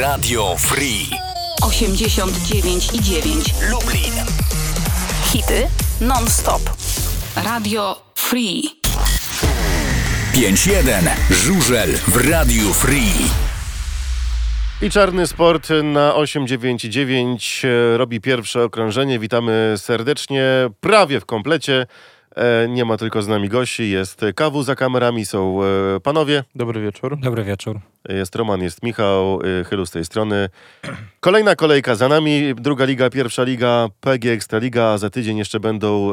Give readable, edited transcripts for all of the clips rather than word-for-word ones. Radio Free 89,9 Lublin. Hity non-stop. Radio Free 5.1 Żużel w Radio Free. I Czarny Sport na 8.99 robi pierwsze okrążenie. Witamy serdecznie, prawie w komplecie. Nie ma tylko z nami gości, jest Kawu za kamerami, są panowie. Dobry wieczór. Dobry wieczór. Jest Roman, jest Michał, Chylu z tej strony. Kolejna kolejka za nami, druga liga, pierwsza liga, PGE Ekstraliga. Za tydzień jeszcze będą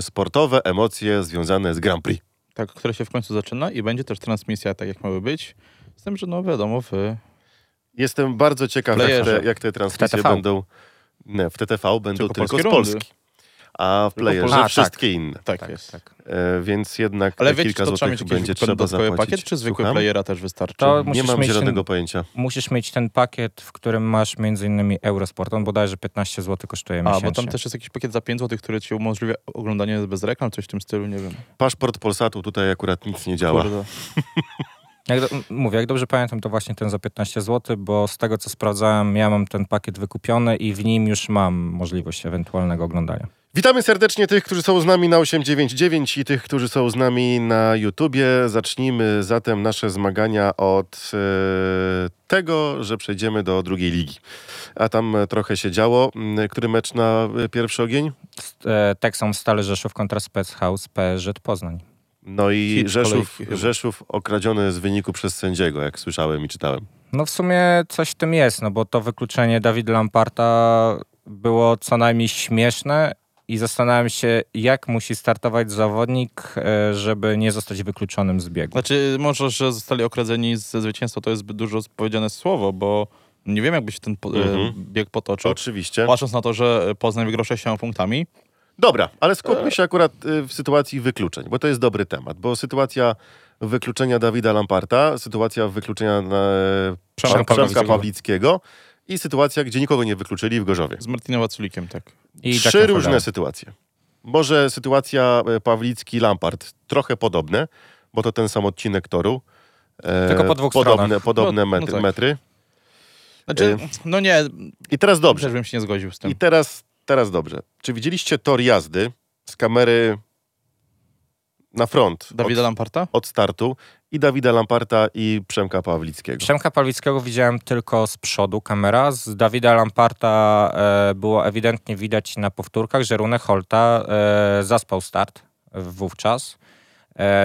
sportowe emocje związane z Grand Prix. Tak, które się w końcu zaczyna i będzie też transmisja, tak jak miały być. Z tym, że no wiadomo, jestem bardzo ciekaw, jak te transmisje będą. Nie, w TTV będą tylko z Polski. A w playerze wszystkie inne. Tak jest. Więc jednak kilka złotych będzie trzeba zapłacić. Pakiet, czy zwykły playera też wystarczy? Nie mam zielonego pojęcia. Musisz mieć ten pakiet, w którym masz m.in. Eurosport. On bodajże 15 zł kosztuje miesięcznie. Bo tam też jest jakiś pakiet za 5 zł, który ci umożliwia oglądanie bez reklam, coś w tym stylu, nie wiem. Paszport Polsatu, tutaj akurat nic nie działa. Jak dobrze pamiętam, to właśnie ten za 15 zł, bo z tego co sprawdzałem, ja mam ten pakiet wykupiony i w nim już mam możliwość ewentualnego oglądania. Witamy serdecznie tych, którzy są z nami na 899 i tych, którzy są z nami na YouTubie. Zacznijmy zatem nasze zmagania od tego, że przejdziemy do drugiej ligi. A tam trochę się działo. Który mecz na pierwszy ogień? Texom Stale Rzeszów kontra Spezhaus PZ Poznań. No i Rzeszów okradziony z wyniku przez sędziego, jak słyszałem i czytałem. No w sumie coś w tym jest, no bo to wykluczenie Dawida Lamparta było co najmniej śmieszne i zastanawiam się, jak musi startować zawodnik, żeby nie zostać wykluczonym z biegu. Znaczy może, że zostali okradzeni ze zwycięstwa, to jest dużo powiedziane słowo, bo nie wiem, jakby się ten bieg potoczył. Oczywiście. Patrząc na to, że Poznań wygrał 6 punktami. Dobra, ale skupmy się akurat w sytuacji wykluczeń, bo to jest dobry temat, bo sytuacja wykluczenia Dawida Lamparta, sytuacja wykluczenia Przemka Pawlickiego i sytuacja, gdzie nikogo nie wykluczyli w Gorzowie. Z Martinem Vaculíkiem, tak. I trzy różne sytuacje. Może sytuacja Pawlicki-Lampart trochę podobne, bo to ten sam odcinek toru. Tylko po dwóch stronach. Podobne metry. Znaczy, no nie. I teraz dobrze. Też bym się nie zgodził z tym. I teraz dobrze. Czy widzieliście tor jazdy z kamery na front? Dawida Lamparta? Od startu. I Dawida Lamparta i Przemka Pawlickiego. Przemka Pawlickiego widziałem tylko z przodu kamera. Z Dawida Lamparta było ewidentnie widać na powtórkach, że Rune Holta zaspał start wówczas.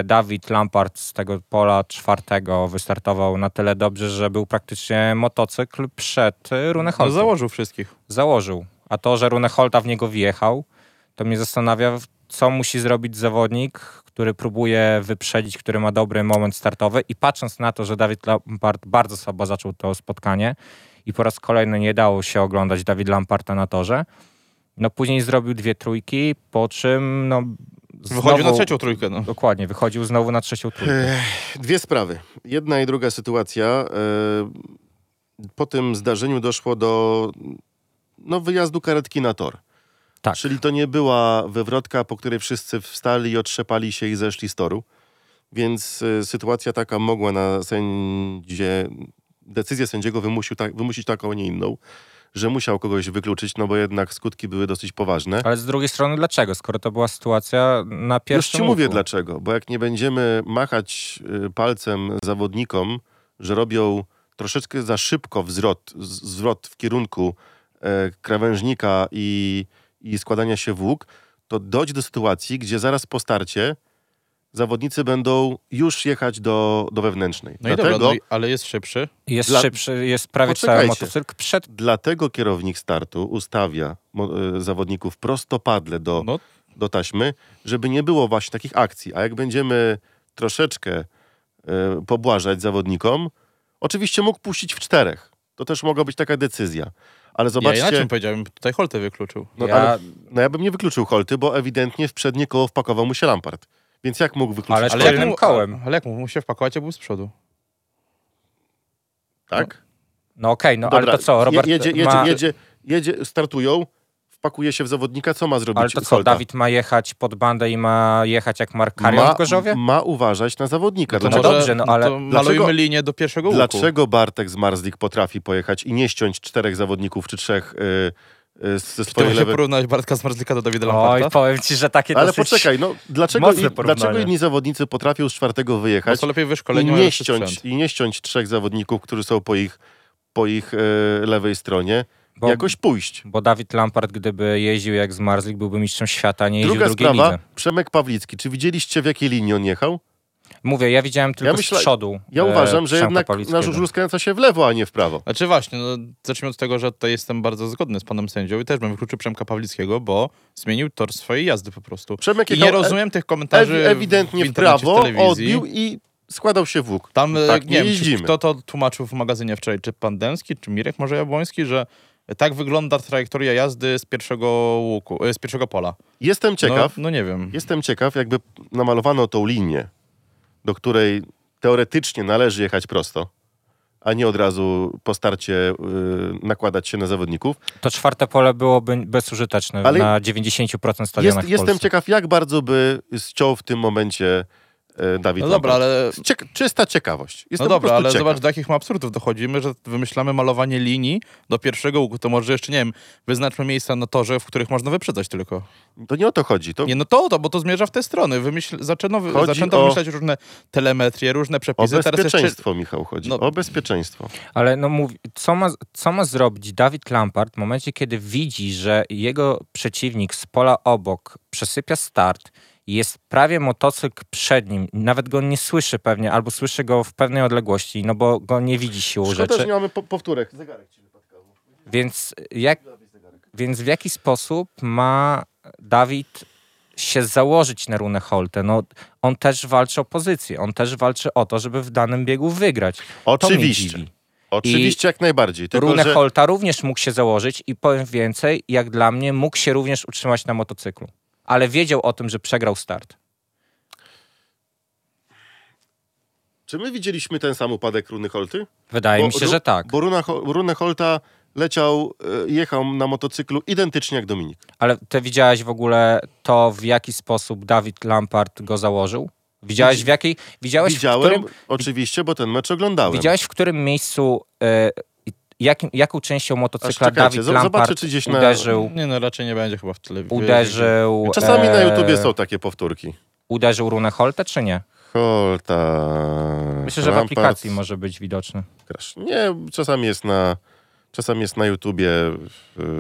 Dawid Lampart z tego pola czwartego wystartował na tyle dobrze, że był praktycznie motocykl przed Rune Holtą. No założył wszystkich. Założył. A to, że Rune Holta w niego wjechał, to mnie zastanawia, co musi zrobić zawodnik, który próbuje wyprzedzić, który ma dobry moment startowy. I patrząc na to, że Dawid Lampart bardzo słabo zaczął to spotkanie i po raz kolejny nie dało się oglądać Dawida Lamparta na torze, no później zrobił 2 trójki, po czym wychodził na trzecią trójkę. No. Dokładnie, wychodził znowu na trzecią trójkę. Dwie sprawy. Jedna i druga sytuacja. Po tym zdarzeniu doszło do wyjazdu karetki na tor. Tak. Czyli to nie była wywrotka, po której wszyscy wstali, otrzepali się i zeszli z toru. Więc sytuacja taka mogła na sędzie, decyzję sędziego wymusić taką, a nie inną, że musiał kogoś wykluczyć, no bo jednak skutki były dosyć poważne. Ale z drugiej strony dlaczego, skoro to była sytuacja na pierwszym łuku? Już ci mówię dlaczego, bo jak nie będziemy machać palcem zawodnikom, że robią troszeczkę za szybko zwrot w kierunku krawężnika i składania się w łuk, to dojdzie do sytuacji, gdzie zaraz po starcie zawodnicy będą już jechać do wewnętrznej. No dlatego, i dobra, ale jest szybszy. Jest prawie cały motocykl przed. Dlatego kierownik startu ustawia zawodników prostopadle do taśmy, żeby nie było właśnie takich akcji. A jak będziemy troszeczkę pobłażać zawodnikom, oczywiście mógł puścić w 4. To też mogła być taka decyzja. Ale zobaczcie. Ja inaczej powiedziałem, tutaj Holtę wykluczył. Ja bym nie wykluczył Holty, bo ewidentnie w przednie koło wpakował mu się Lampart. Więc jak mógł wykluczyć Holtę? Ale jak mógł mu się wpakować, a był z przodu? Tak? No okej, ale to co? Robert jedzie, startują, wpakuje się w zawodnika, co ma zrobić? Ale to co, Holda? Dawid ma jechać pod bandę i ma jechać jak Mark Karion w Gorzowie? Ma uważać na zawodnika. No, dobrze, no ale... Malujmy linię do pierwszego łuku. Dlaczego Bartek Zmarzlik potrafi pojechać i nie ściąć 4 zawodników czy 3... Chciałbym porównać Bartka Zmarzlika do Dawida Lamparta. Oj, powiem ci, że takie dosyć. Ale poczekaj, no dlaczego inni zawodnicy potrafią z 4 wyjechać i nie ściąć 3 zawodników, którzy są po ich lewej stronie, jakoś pójść? Bo Dawid Lampart, gdyby jeździł jak Zmarzlik, byłby mistrzem świata, nie jeździł drugiej lidze. Druga sprawa, Przemek Pawlicki. Czy widzieliście, w jakiej linii on jechał? Mówię, ja widziałem tylko z przodu. Ja uważam, że jednak nasz rzucająca się w lewo, a nie w prawo. Znaczy właśnie, no, zacznijmy od tego, że tutaj jestem bardzo zgodny z panem sędzią i też bym wykluczył Przemka Pawlickiego, bo zmienił tor swojej jazdy po prostu. Przemek jechał, nie rozumiem tych komentarzy ewidentnie w prawo, odbił i składał się w łuk. Tam tak, nie wiem, kto to tłumaczył w magazynie wczoraj, czy pan Dęski, czy Mirek może Jabłoński, że tak wygląda trajektoria jazdy z pierwszego łuku, z pierwszego pola. Jestem ciekaw. No nie wiem. Jestem ciekaw, jakby namalowano tą linię, do której teoretycznie należy jechać prosto, a nie od razu po starcie nakładać się na zawodników. To 4 pole byłoby bezużyteczne ale na 90% stadionach Jestem ciekaw, jak bardzo by ściął w tym momencie Dawid. No dobra, ale... Czysta ciekawość. Jestem no dobra, ale ciekaw. Zobacz, do jakich ma absurdów dochodzimy, że wymyślamy malowanie linii do pierwszego łuku. To może jeszcze, nie wiem, wyznaczmy miejsca na torze, w których można wyprzedzać tylko. To nie o to chodzi. To... Nie, no to o to, bo to zmierza w te strony. Zaczęto wymyślać różne telemetrie, różne przepisy. O bezpieczeństwo, Michał, chodzi. No... O bezpieczeństwo. Ale no co ma zrobić Dawid Lampart w momencie, kiedy widzi, że jego przeciwnik z pola obok przesypia start, jest prawie motocykl przed nim. Nawet go nie słyszy pewnie, albo słyszy go w pewnej odległości, no bo go nie widzi siłą rzeczy. Szkoda, że nie mamy powtórek. Zegarek ci wypadkowo. Więc w jaki sposób ma Dawid się założyć na Rune Holtę? No, on też walczy o pozycję. On też walczy o to, żeby w danym biegu wygrać. Oczywiście, jak najbardziej. Tylko, Rune Holta również mógł się założyć i powiem więcej, jak dla mnie mógł się również utrzymać na motocyklu. Ale wiedział o tym, że przegrał start. Czy my widzieliśmy ten sam upadek Runy Holty? Wydaje mi się, że tak. Bo Rune Holta jechał na motocyklu identycznie jak Dominik. Ale ty widziałeś w ogóle to, w jaki sposób Dawid Lampart go założył? Widziałeś w jakiej... Widziałem, oczywiście, bo ten mecz oglądałem. Widziałeś w którym miejscu... Jaką częścią motocykla Dawid Lampart uderzył? Nie, no raczej nie będzie chyba w telewizji. Uderzył... Czasami na YouTubie są takie powtórki. Uderzył Runę Holtę, czy nie? Holta... Myślę, że Lampart... w aplikacji może być widoczny. Nie, czasami jest na YouTubie...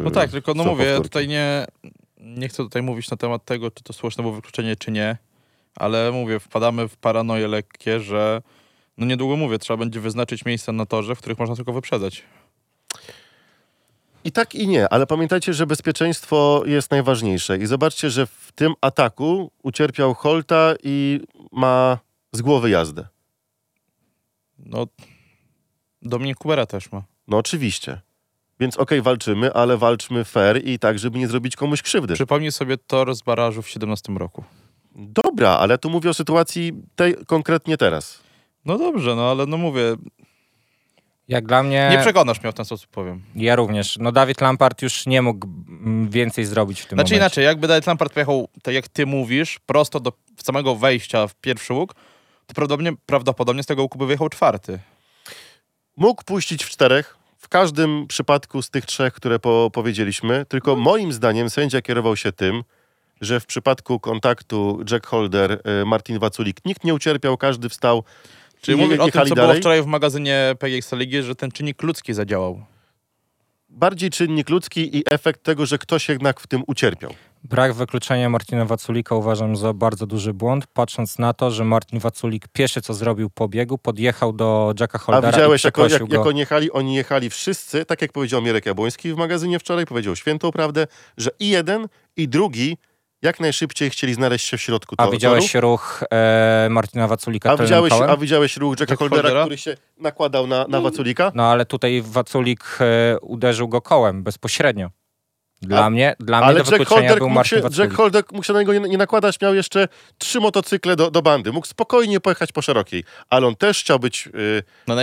No tak, tylko no mówię, powtórki. Tutaj nie chcę tutaj mówić na temat tego, czy to słuszne było wykluczenie, czy nie, ale mówię, wpadamy w paranoje lekkie, że no niedługo mówię, trzeba będzie wyznaczyć miejsca na torze, w których można tylko wyprzedzać. I tak i nie, ale pamiętajcie, że bezpieczeństwo jest najważniejsze i zobaczcie, że w tym ataku ucierpiał Holta i ma z głowy jazdę. No, Dominik Kubera też ma. No oczywiście. Więc okej, walczymy, ale walczmy fair i tak, żeby nie zrobić komuś krzywdy. Przypomnij sobie tor z barażu w 2017 roku. Dobra, ale tu mówię o sytuacji tej konkretnie teraz. No dobrze, no ale no mówię... Jak dla mnie... Nie przekonasz mnie w ten sposób, powiem. Ja również. No Dawid Lampart już nie mógł więcej zrobić w tym momencie. Znaczy inaczej, jakby Dawid Lampart pojechał, tak jak ty mówisz, prosto do samego wejścia w pierwszy łuk, to prawdopodobnie z tego łuku by wyjechał 4. Mógł puścić w 4, w każdym przypadku z tych 3, które powiedzieliśmy, tylko moim zdaniem sędzia kierował się tym, że w przypadku kontaktu Jack Holder, Martin Vaculík, nikt nie ucierpiał, każdy wstał. Czyli mówisz o tym, co było wczoraj w magazynie PGE Ekstraligi, że ten czynnik ludzki zadziałał. Bardziej czynnik ludzki i efekt tego, że ktoś jednak w tym ucierpiał. Brak wykluczenia Martina Vaculíka uważam za bardzo duży błąd, patrząc na to, że Martin Vaculík pierwszy co zrobił po biegu, podjechał do Jacka Holdera. A widziałeś, jak oni jechali wszyscy, tak jak powiedział Mirek Jabłoński w magazynie wczoraj, powiedział świętą prawdę, że i jeden, i drugi jak najszybciej chcieli znaleźć się w środku toru. A widziałeś ruch Martina Vaculíka? A widziałeś ruch Jacka Holdera, który się nakładał na Vaculíka? No ale tutaj Vaculík uderzył go kołem bezpośrednio. Dla mnie do wykluczenia był Martin Vaculík. Jack Holder mógł się na niego nie nakładać, miał jeszcze 3 motocykle do bandy. Mógł spokojnie pojechać po szerokiej, ale on też chciał być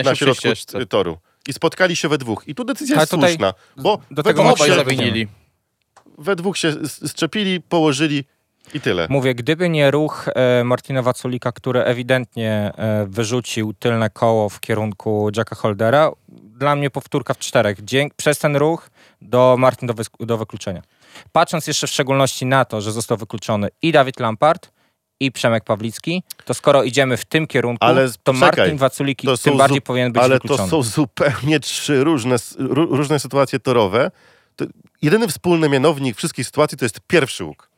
na środku toru. I spotkali się we dwóch. I tu decyzja jest słuszna, bo do tego obaj zawinili. we dwóch się szczepili, położyli i tyle. Mówię, gdyby nie ruch Martina Vaculíka, który ewidentnie wyrzucił tylne koło w kierunku Jacka Holdera, dla mnie powtórka w czterech. Przez ten ruch do wykluczenia. Patrząc jeszcze w szczególności na to, że został wykluczony i Dawid Lampart, i Przemek Pawlicki, to skoro idziemy w tym kierunku, to Martin Vaculík tym bardziej powinien być wykluczony. Ale to są zupełnie trzy różne sytuacje torowe. To jedyny wspólny mianownik wszystkich sytuacji to jest pierwszy łuk.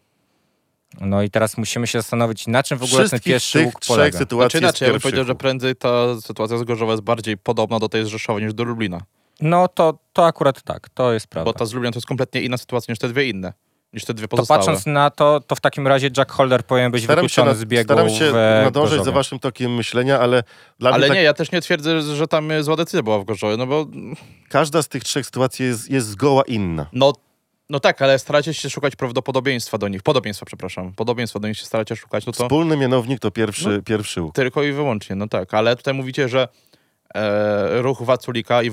No i teraz musimy się zastanowić, na czym w ogóle ten pierwszy łuk polega. Znaczy inaczej, ja bym powiedział, że prędzej ta sytuacja z Gorzowa jest bardziej podobna do tej z Rzeszowa niż do Lublina. No to akurat tak, to jest prawda. Bo ta z Lublina to jest kompletnie inna sytuacja niż te dwie inne. Niż te dwie pozostałe. To patrząc na to, to w takim razie Jack Holder powinien być wykluczony z biegu. Staram się nadążyć za waszym tokiem myślenia, ale... ja też nie twierdzę, że tam zła decyzja była w Gorzowie, no bo... Każda z tych trzech sytuacji jest zgoła inna. No tak, ale staracie się szukać prawdopodobieństwa do nich. Podobieństwa do nich się staracie szukać. No to... Wspólny mianownik to pierwszy łuk. Tylko i wyłącznie, no tak. Ale tutaj mówicie, że ruch Vaculíka i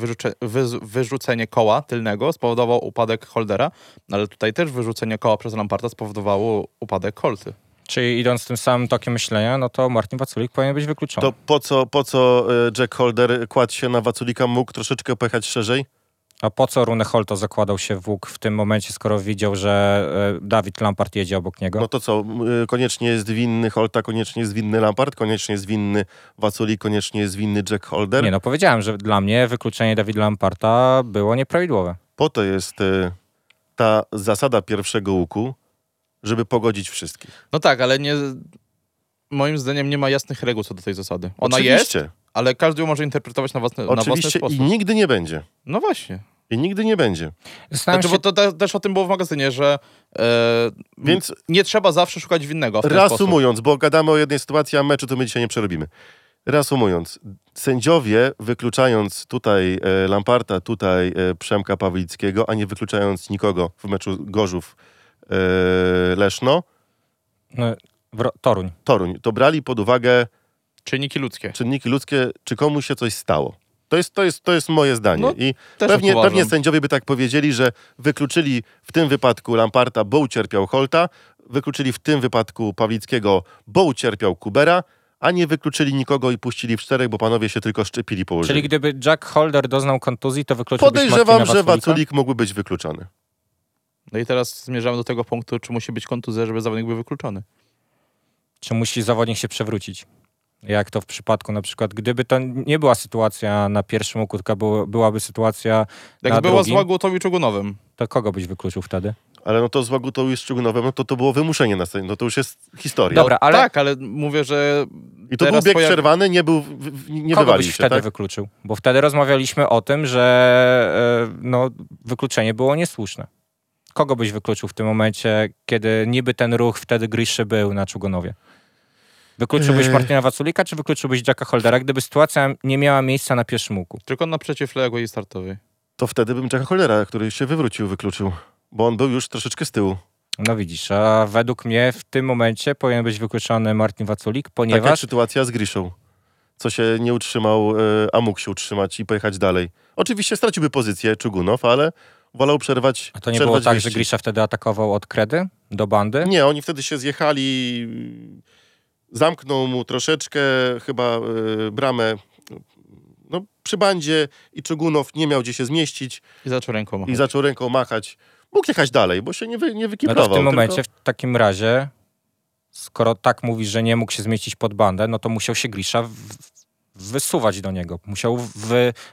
wyrzucenie koła tylnego spowodował upadek Holdera, ale tutaj też wyrzucenie koła przez Lamparta spowodowało upadek Holty. Czyli idąc tym samym tokiem myślenia, no to Martin Vaculík powinien być wykluczony. To po co Jack Holder kładł się na Vaculíka, mógł troszeczkę pojechać szerzej? A po co Rune Holta zakładał się w łuk w tym momencie, skoro widział, że Dawid Lampart jedzie obok niego? No to co, koniecznie jest winny Holta, koniecznie jest winny Lampart, koniecznie jest winny Vaculík, koniecznie jest winny Jack Holder? Nie, no powiedziałem, że dla mnie wykluczenie Dawida Lamparta było nieprawidłowe. Po to jest ta zasada pierwszego łuku, żeby pogodzić wszystkich. No tak, ale nie... Moim zdaniem nie ma jasnych reguł co do tej zasady. Ona oczywiście jest, ale każdy ją może interpretować na własny sposób. Oczywiście i nigdy nie będzie. No właśnie. I nigdy nie będzie. Bo to też o tym było w magazynie, że więc nie trzeba zawsze szukać winnego w ten reasumując, sposób. Bo gadamy o jednej sytuacji, a meczu to my dzisiaj nie przerobimy. Reasumując, sędziowie wykluczając tutaj Lamparta, tutaj Przemka Pawlickiego, a nie wykluczając nikogo w meczu Gorzów Leszno. No. Toruń. To brali pod uwagę czynniki ludzkie, czy komuś się coś stało. To jest moje zdanie. No, i pewnie sędziowie by tak powiedzieli, że wykluczyli w tym wypadku Lamparta, bo ucierpiał Holta, wykluczyli w tym wypadku Pawlickiego, bo ucierpiał Kubera, a nie wykluczyli nikogo i puścili w czterech, bo panowie się tylko szczepili położyli. Czyli gdyby Jack Holder doznał kontuzji, to wykluczyłbyś Martina Vaculíka? Podejrzewam, że Vaculík mógłby być wykluczony. No i teraz zmierzamy do tego punktu, czy musi być kontuzja, żeby zawodnik był wykluczony. Czy musi zawodnik się przewrócić? Jak to w przypadku na przykład, gdyby to nie była sytuacja na pierwszym łuku, tylko byłaby sytuacja jak na drugim. Jak była z Łagutą i Czugunowym. To kogo byś wykluczył wtedy? Ale no to z Łagutą i z Czugunowym, no to było wymuszenie na scenie, no to już jest historia. Dobra, ale... Tak, ale mówię, że... I to był bieg przerwany, nie kogo byś wtedy wykluczył? Bo wtedy rozmawialiśmy o tym, że wykluczenie było niesłuszne. Kogo byś wykluczył w tym momencie, kiedy niby ten ruch wtedy griszy był na Czugunowie? Wykluczyłbyś Martina Vaculíka, czy wykluczyłbyś Jacka Holdera, gdyby sytuacja nie miała miejsca na pierwszym łuku? Tylko na przeciwległej startowej. To wtedy bym Jacka Holdera, który się wywrócił, wykluczył, bo on był już troszeczkę z tyłu. No widzisz, a według mnie w tym momencie powinien być wykluczony Martin Vaculík, ponieważ... Taka sytuacja z Griszą, co się nie utrzymał, a mógł się utrzymać i pojechać dalej. Oczywiście straciłby pozycję Czugunow, ale... Wolał przerwać. A to nie było tak, że Grisza wtedy atakował od kredy do bandy? Nie, oni wtedy się zjechali. Zamknął mu troszeczkę chyba bramę przy bandzie i Czugunow nie miał gdzie się zmieścić. I zaczął ręką machać. Mógł jechać dalej, bo się nie wykiplował. No to w tym momencie, w takim razie, skoro tak mówisz, że nie mógł się zmieścić pod bandę, no to musiał się Grisza... wysuwać do niego. Musiał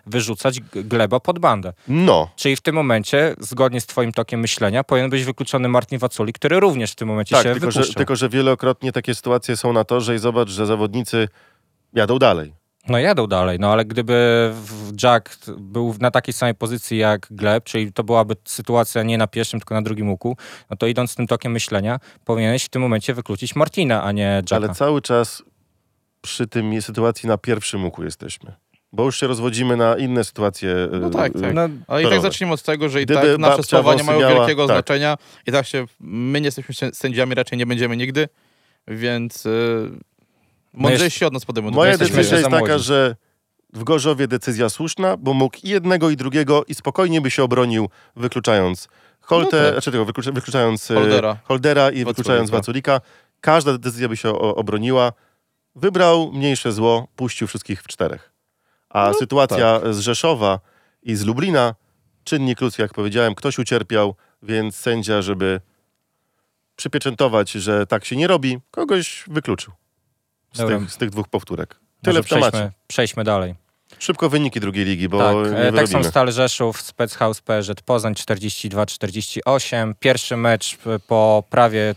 wyrzucać Gleba pod bandę. No. Czyli w tym momencie, zgodnie z twoim tokiem myślenia, powinien być wykluczony Martin Vaculík, który również w tym momencie tak, się wypuszczał. Tylko że wielokrotnie takie sytuacje są na to, że zobacz, że zawodnicy jadą dalej, ale gdyby Jack był na takiej samej pozycji jak Gleb, czyli to byłaby sytuacja nie na pierwszym, tylko na drugim łuku, no to idąc tym tokiem myślenia, powinieneś w tym momencie wykluczyć Martina, a nie Jacka. Ale cały czas przy tym sytuacji na pierwszym łuku jesteśmy. Bo już się rozwodzimy na inne sytuacje. No tak. Ale i tak zacznijmy od tego, że gdyby i tak nasze słowa nie mają wielkiego znaczenia. I tak my nie jesteśmy sędziami, raczej nie będziemy nigdy. Więc mądrzejsi się od nas podejmą. Moja decyzja jest taka, że w Gorzowie decyzja słuszna, bo mógł jednego i drugiego i spokojnie by się obronił, wykluczając Holtę, no tak. Znaczy tego, wykluczając Holdera i wykluczając Vaculíka, każda decyzja by się obroniła. Wybrał mniejsze zło, puścił wszystkich w czterech. A sytuacja tak. z Rzeszowa i z Lublina, czynnik ludzki, jak powiedziałem, ktoś ucierpiał, więc sędzia, żeby przypieczętować, że tak się nie robi, kogoś wykluczył z tych dwóch powtórek. Tyle w temacie. Przejdźmy dalej. Szybko wyniki drugiej ligi, bo tak są Stal Rzeszów, Spechouse PZ Poznań 42-48. Pierwszy mecz po prawie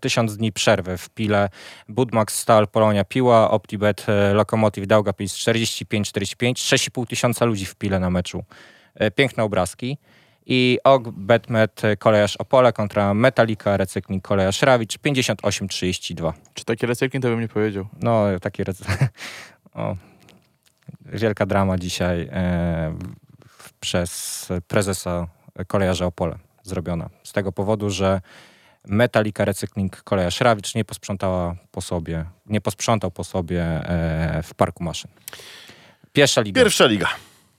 1000 dni przerwy w Pile. Budmax Stal Polonia Piła, OptiBet Lokomotiv Daugavpils 45-45. 6500 ludzi w Pile na meczu. Piękne obrazki. I OG Betmet Kolejarz Opole kontra Metalika Recykling Kolejarz Rawicz 58-32. Czy taki recykling to bym nie powiedział? No, taki recykling. Wielka drama dzisiaj przez prezesa Kolejarza Opole zrobiona. Z tego powodu, że Metalika Recykling Kolejarz Rawicz nie posprzątał po sobie w parku maszyn. Pierwsza liga.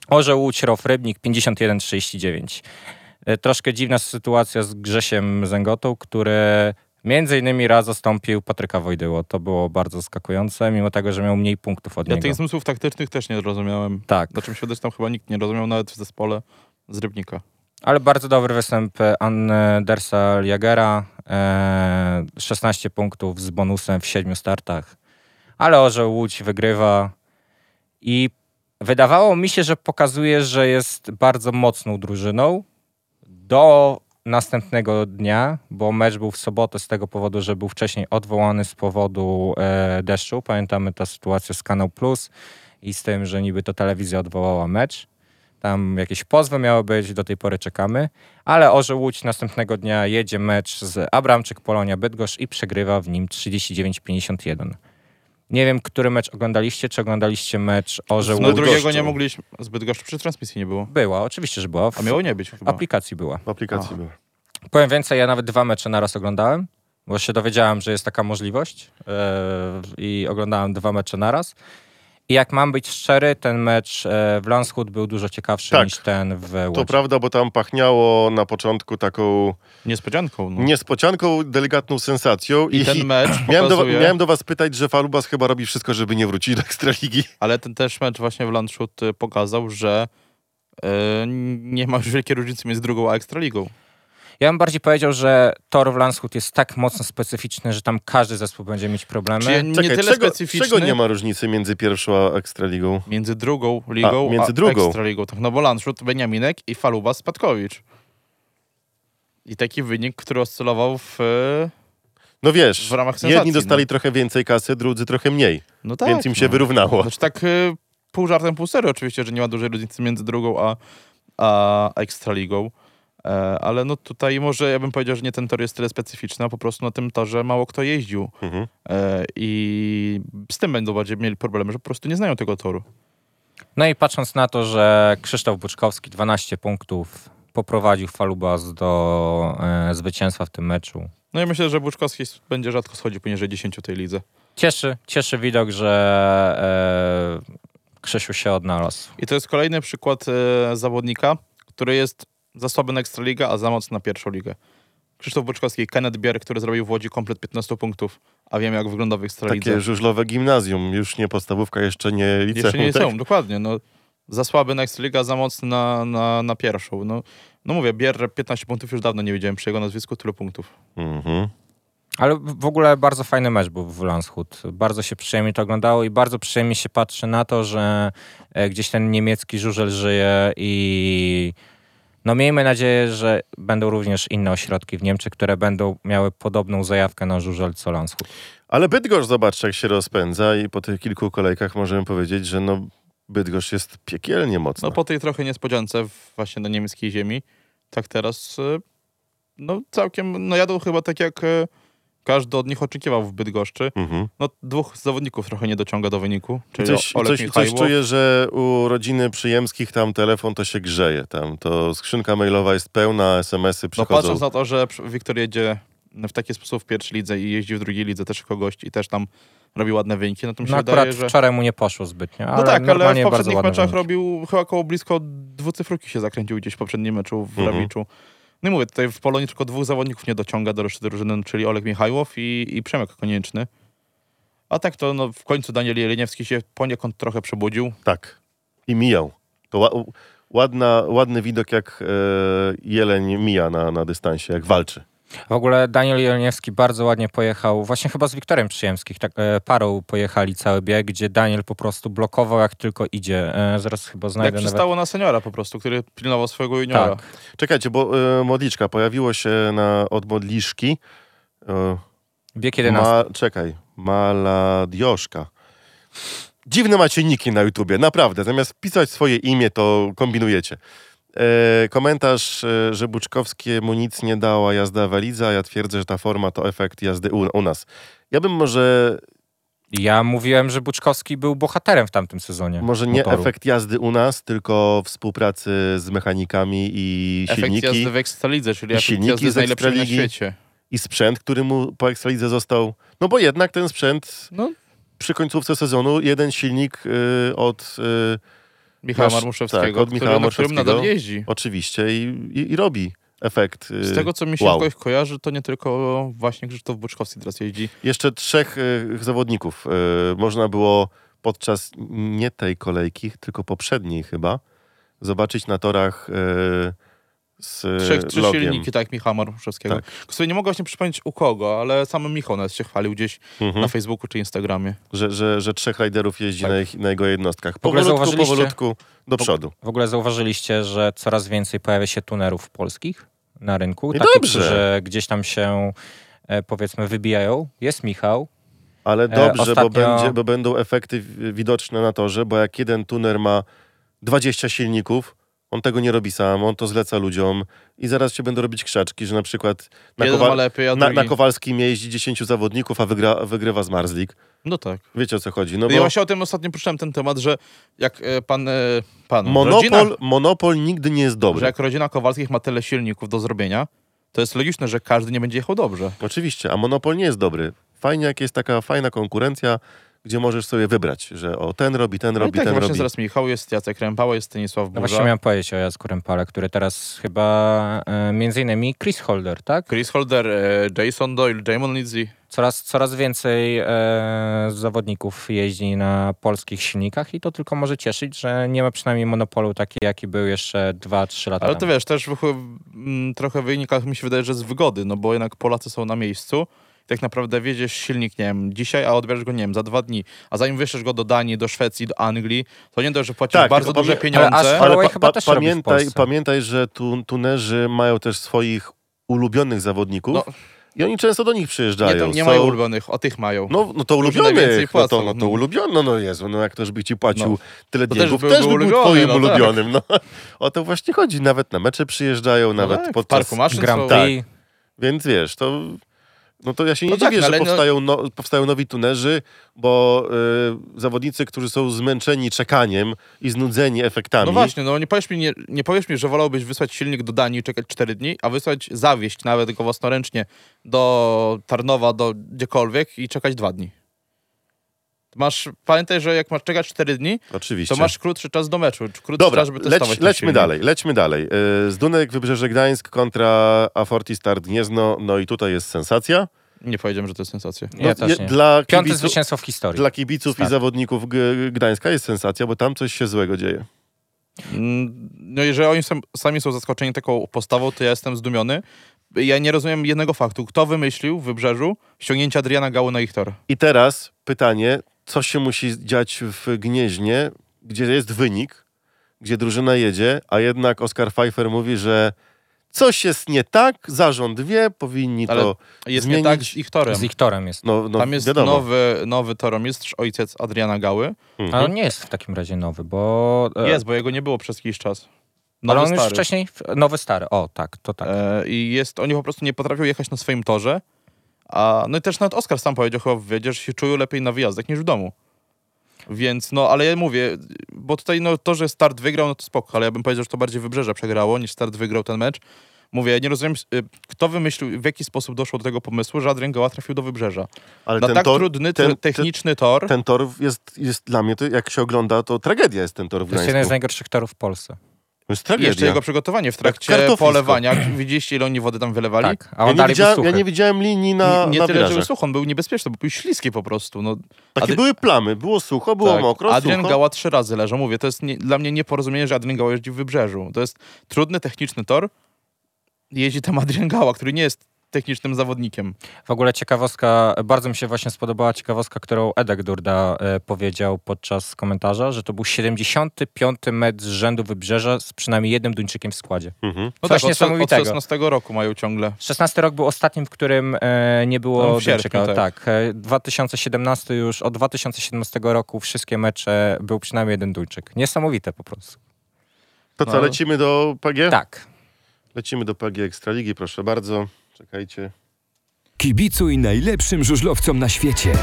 Orzeł Łódź Rof Rybnik 51-39. Troszkę dziwna sytuacja z Grzesiem Zęgotą, który między innymi raz zastąpił Patryka Wojdyło. To było bardzo zaskakujące, mimo tego, że miał mniej punktów od niego. Ja tych zmysłów taktycznych też nie zrozumiałem. Tak. Na czym się też tam chyba nikt nie rozumiał, nawet w zespole z Rybnika. Ale bardzo dobry występ Andersa Ljagera. 16 punktów z bonusem w 7 startach. Ale Orzeł Łódź wygrywa i wydawało mi się, że pokazuje, że jest bardzo mocną drużyną do następnego dnia, bo mecz był w sobotę z tego powodu, że był wcześniej odwołany z powodu deszczu. Pamiętamy tę sytuację z Kanał Plus i z tym, że niby to telewizja odwołała mecz. Tam jakieś pozwy miały być, do tej pory czekamy. Ale Orzeł Łódź następnego dnia jedzie mecz z Abramczyk Polonia Bydgoszcz i przegrywa w nim 39-51. Nie wiem, który mecz oglądaliście, czy oglądaliście mecz Orzeł Łódź. No drugiego nie mogliśmy, zbyt goszczy przy transmisji nie było. Była, oczywiście, że była. A miało nie być chyba. Aplikacji była. W aplikacji była. Powiem więcej, ja nawet 2 mecze naraz oglądałem, bo się dowiedziałem, że jest taka możliwość i oglądałem 2 mecze naraz. I jak mam być szczery, ten mecz w Landshut był dużo ciekawszy niż ten w Łodzi. To prawda, bo tam pachniało na początku taką niespodzianką. No. Niespodzianką, delikatną sensacją. I ten mecz miałem do was pytać, że Falubas chyba robi wszystko, żeby nie wrócić do Ekstraligi. Ale ten też mecz właśnie w Landshut pokazał, że nie ma już wielkiej różnicy między drugą a Ekstraligą. Ja bym bardziej powiedział, że tor w Landshut jest tak mocno specyficzny, że tam każdy zespół będzie mieć problemy. Czego nie ma różnicy między pierwszą a Ekstraligą? Między drugą ligą a Ekstraligą. No bo Landshut, Beniaminek i Falubas Spadkowicz. I taki wynik, który oscylował w no wiesz, w ramach sensacji. Jedni dostali trochę więcej kasy, drudzy trochę mniej. No tak, więc im się wyrównało. Znaczy tak pół żartem, pół serio oczywiście, że nie ma dużej różnicy między drugą a Ekstraligą. Ale no tutaj może ja bym powiedział, że nie ten tor jest tyle specyficzny, a po prostu na tym torze mało kto jeździł. Mhm. I z tym będą bardziej mieli problemy, że po prostu nie znają tego toru. No i patrząc na to, że Krzysztof Buczkowski 12 punktów poprowadził Falubas do zwycięstwa w tym meczu. No i myślę, że Buczkowski będzie rzadko schodził poniżej 10 tej lidze. Cieszy widok, że Krzysiu się odnalazł. I to jest kolejny przykład zawodnika, który jest za słaby na Ekstraligę, a za mocno na pierwszą ligę. Krzysztof Buczkowski, Kenneth Bier, który zrobił w Łodzi komplet 15 punktów, a wiem jak wygląda w Ekstralidze. Takie żużlowe gimnazjum, już nie podstawówka, jeszcze nie liceum. Jeszcze nie liceum, tak? Dokładnie. No, za słaby na Ekstraligę, a za mocno na pierwszą. No mówię, Bier 15 punktów już dawno nie widziałem przy jego nazwisku, tylu punktów. Mhm. Ale w ogóle bardzo fajny mecz był w Landshut. Bardzo się przyjemnie to oglądało i bardzo przyjemnie się patrzy na to, że gdzieś ten niemiecki żużel żyje i no miejmy nadzieję, że będą również inne ośrodki w Niemczech, które będą miały podobną zajawkę na żużel co Landshut. Ale Bydgoszcz, zobacz, jak się rozpędza i po tych kilku kolejkach możemy powiedzieć, że no Bydgoszcz jest piekielnie mocno. No po tej trochę niespodziance właśnie na niemieckiej ziemi, tak teraz no całkiem, no jadą chyba tak jak każdy od nich oczekiwał w Bydgoszczy. Mhm. No dwóch zawodników trochę nie dociąga do wyniku. Czyli coś czuję, że u rodziny Przyjemskich tam telefon to się grzeje. Tam to skrzynka mailowa jest pełna, SMS-y przychodzą. No patrząc na to, że Wiktor jedzie w taki sposób w pierwszej lidze i jeździ w drugiej lidze też jako gość i też tam robi ładne wyniki, no to mi się wydaje, że wczoraj mu nie poszło zbytnio. No ale tak, ale w poprzednich meczach robił chyba koło blisko 2 cyfrówki się zakręcił gdzieś w poprzednim meczu w Rawiczu. No i mówię, tutaj w Polonii tylko dwóch zawodników nie dociąga do reszty drużyny, czyli Olek Michajłow i Przemek Konieczny. A tak to no, w końcu Daniel Jeleniewski się poniekąd trochę przebudził. Tak. I mijał. To ładny widok, jak jeleń mija na dystansie, jak walczy. W ogóle Daniel Jeleniewski bardzo ładnie pojechał, właśnie chyba z Wiktorem Przyjemskim, tak, parą pojechali cały bieg, gdzie Daniel po prostu blokował jak tylko idzie. Zaraz chyba znajdę nawet... Jak przystało na seniora po prostu, który pilnował swojego juniora. Tak. Czekajcie, bo modliszka pojawiło się od modliszki. Bieg 11. Maladioszka. Dziwne macie niki na YouTubie, naprawdę. Zamiast pisać swoje imię, to kombinujecie. Komentarz, że Buczkowskiemu nic nie dała jazda Waliza, ja twierdzę, że ta forma to efekt jazdy u nas. Ja bym może... Ja mówiłem, że Buczkowski był bohaterem w tamtym sezonie. Może nie motoru. Efekt jazdy u nas, tylko współpracy z mechanikami i silniki. Efekt jazdy w Ekstralidze, czyli efekt jazdy z najlepszym na świecie. I sprzęt, który mu po Ekstralidze został... No bo jednak ten sprzęt przy końcówce sezonu, jeden silnik Michała Marmuszewskiego, tak, na którym nadal jeździ. Oczywiście i robi efekt. Z tego, co mi się jakoś kojarzy, to nie tylko właśnie Krzysztof Buczkowski teraz jeździ. Jeszcze trzech zawodników można było podczas nie tej kolejki, tylko poprzedniej chyba, zobaczyć na torach z trzy silniki, tak, Michała Marmuszewskiego. Tak. Sobie nie mogę właśnie przypomnieć u kogo, ale sam Michał nas się chwalił gdzieś na Facebooku czy Instagramie. Że trzech rajderów jeździ na jego jednostkach. Powolutku do przodu. W ogóle zauważyliście, że coraz więcej pojawia się tunerów polskich na rynku. I takich, że gdzieś tam się powiedzmy wybijają. Jest Michał. Ale dobrze, ostatnio... bo będą efekty widoczne na torze, bo jak jeden tuner ma 20 silników, on tego nie robi sam, on to zleca ludziom i zaraz się będą robić krzaczki, że na przykład na Kowalskim jeździ 10 zawodników, a wygrywa Zmarzlik. No tak. Wiecie, o co chodzi. No bo... Ja właśnie o tym ostatnio puszczałem ten temat, że jak monopol nigdy nie jest dobry. Że jak rodzina Kowalskich ma tyle silników do zrobienia, to jest logiczne, że każdy nie będzie jechał dobrze. Oczywiście, a monopol nie jest dobry. Fajnie, jak jest taka fajna konkurencja, gdzie możesz sobie wybrać, że ten robi. Zaraz Michał, jest Jacek Rempała, jest Stanisław Burza. No właśnie miałem powiedzieć o Jacku Rempale, który teraz chyba między innymi Chris Holder, tak? Chris Holder, Jason Doyle, Jamon Lidzi. Coraz więcej zawodników jeździ na polskich silnikach i to tylko może cieszyć, że nie ma przynajmniej monopolu taki, jaki był jeszcze 2-3 lata temu. Ale to wiesz, też trochę wynika, mi się wydaje, że z wygody, no bo jednak Polacy są na miejscu. Tak naprawdę wiedziesz silnik, nie wiem, dzisiaj, a odbierasz go, nie wiem, za 2 dni. A zanim wyślesz go do Danii, do Szwecji, do Anglii, to nie dość, że płacisz bardzo duże pieniądze. Ale pamiętaj, że tunerzy mają też swoich ulubionych zawodników i oni często do nich przyjeżdżają. Nie, tam nie mają ulubionych, o tych mają. No to ulubionych, płacą, to ulubione, Jezu, jak ktoś by ci płacił tyle biegów, też by był twoim ulubionym. No. O to właśnie chodzi, nawet na mecze przyjeżdżają, nawet podczas Grand Prix. Więc wiesz, to... No to ja się nie dziwię, że powstają nowi tunerzy, bo zawodnicy, którzy są zmęczeni czekaniem i znudzeni efektami... No właśnie, nie powiesz mi, że wolałbyś wysłać silnik do Danii i czekać 4 dni, a zawieźć nawet go własnoręcznie do Tarnowa, do gdziekolwiek i czekać 2 dni. Pamiętaj, że jak masz czekać 4 dni, oczywiście, to masz krótszy czas do meczu. Dobra, czas, żeby testować lećmy dalej. Z Dunek, Wybrzeże Gdańsk kontra Aforti Start Gniezno. No i tutaj jest sensacja. Nie powiedziałem, że to jest sensacja. No, ja też nie. Piąte zwycięstwo w historii. Dla kibiców i zawodników Gdańska jest sensacja, bo tam coś się złego dzieje. No jeżeli oni sami są zaskoczeni taką postawą, to ja jestem zdumiony. Ja nie rozumiem jednego faktu. Kto wymyślił w Wybrzeżu ściągnięcie Adriana Gały na ich tor? I teraz pytanie... Co się musi dziać w Gnieźnie, gdzie jest wynik, gdzie drużyna jedzie, a jednak Oskar Pfeiffer mówi, że coś jest nie tak, zarząd wie, powinni ale to jest zmienić. Nie tak z ich torem. Z ich torem jest. Tam jest nowy toromistrz, ojciec Adriana Gały. Ale on nie jest w takim razie nowy, bo... Jest, bo jego nie było przez jakiś czas. Nowy, ale on stary. Już wcześniej... Nowy, stary. O, tak, to tak. Oni po prostu nie potrafią jechać na swoim torze. No i też nawet Oskar sam powiedział chyba w wywiadzie, że się czują lepiej na wyjazdach niż w domu. Więc ale ja mówię, bo tutaj to, że Start wygrał, to spoko, ale ja bym powiedział, że to bardziej Wybrzeże przegrało niż Start wygrał ten mecz. Mówię, ja nie rozumiem, kto wymyślił, w jaki sposób doszło do tego pomysłu, że Adrian Gała trafił do Wybrzeża. Ale ten tak tor, trudny, techniczny tor. Ten tor jest dla mnie, jak się ogląda, to tragedia jest ten tor w Gdańsku. To jest jeden z najgorszych torów w Polsce. To jest tragedia. I jeszcze jego przygotowanie w trakcie polewania. Widzieliście, ile oni wody tam wylewali? Tak, a on ja nie widziałem linii na Nie tyle, że był sucho, on był niebezpieczny, bo był śliski po prostu. No. Takie były plamy, było sucho, było tak. Mokro, Adrian Gała 3 razy leżał. Mówię, to jest dla mnie nieporozumienie, że Adrian Gała jeździ w Wybrzeżu. To jest trudny, techniczny tor. Jeździ tam Adrian Gała, który nie jest technicznym zawodnikiem. W ogóle ciekawostka, bardzo mi się właśnie spodobała ciekawostka, którą Edek Durda powiedział podczas komentarza, że to był 75. mecz z rzędu Wybrzeża z przynajmniej jednym Duńczykiem w składzie. Mhm. No tak, niesamowitego. Od 16 roku mają ciągle. 16 rok był ostatnim, w którym nie było no, Duńczyka. Tak. 2017 już, od 2017 roku wszystkie mecze był przynajmniej jeden Duńczyk. Niesamowite po prostu. To co, lecimy do PG? Tak. Lecimy do PGE Ekstraligi, proszę bardzo. Czekajcie. Kibicuj najlepszym żużlowcom na świecie.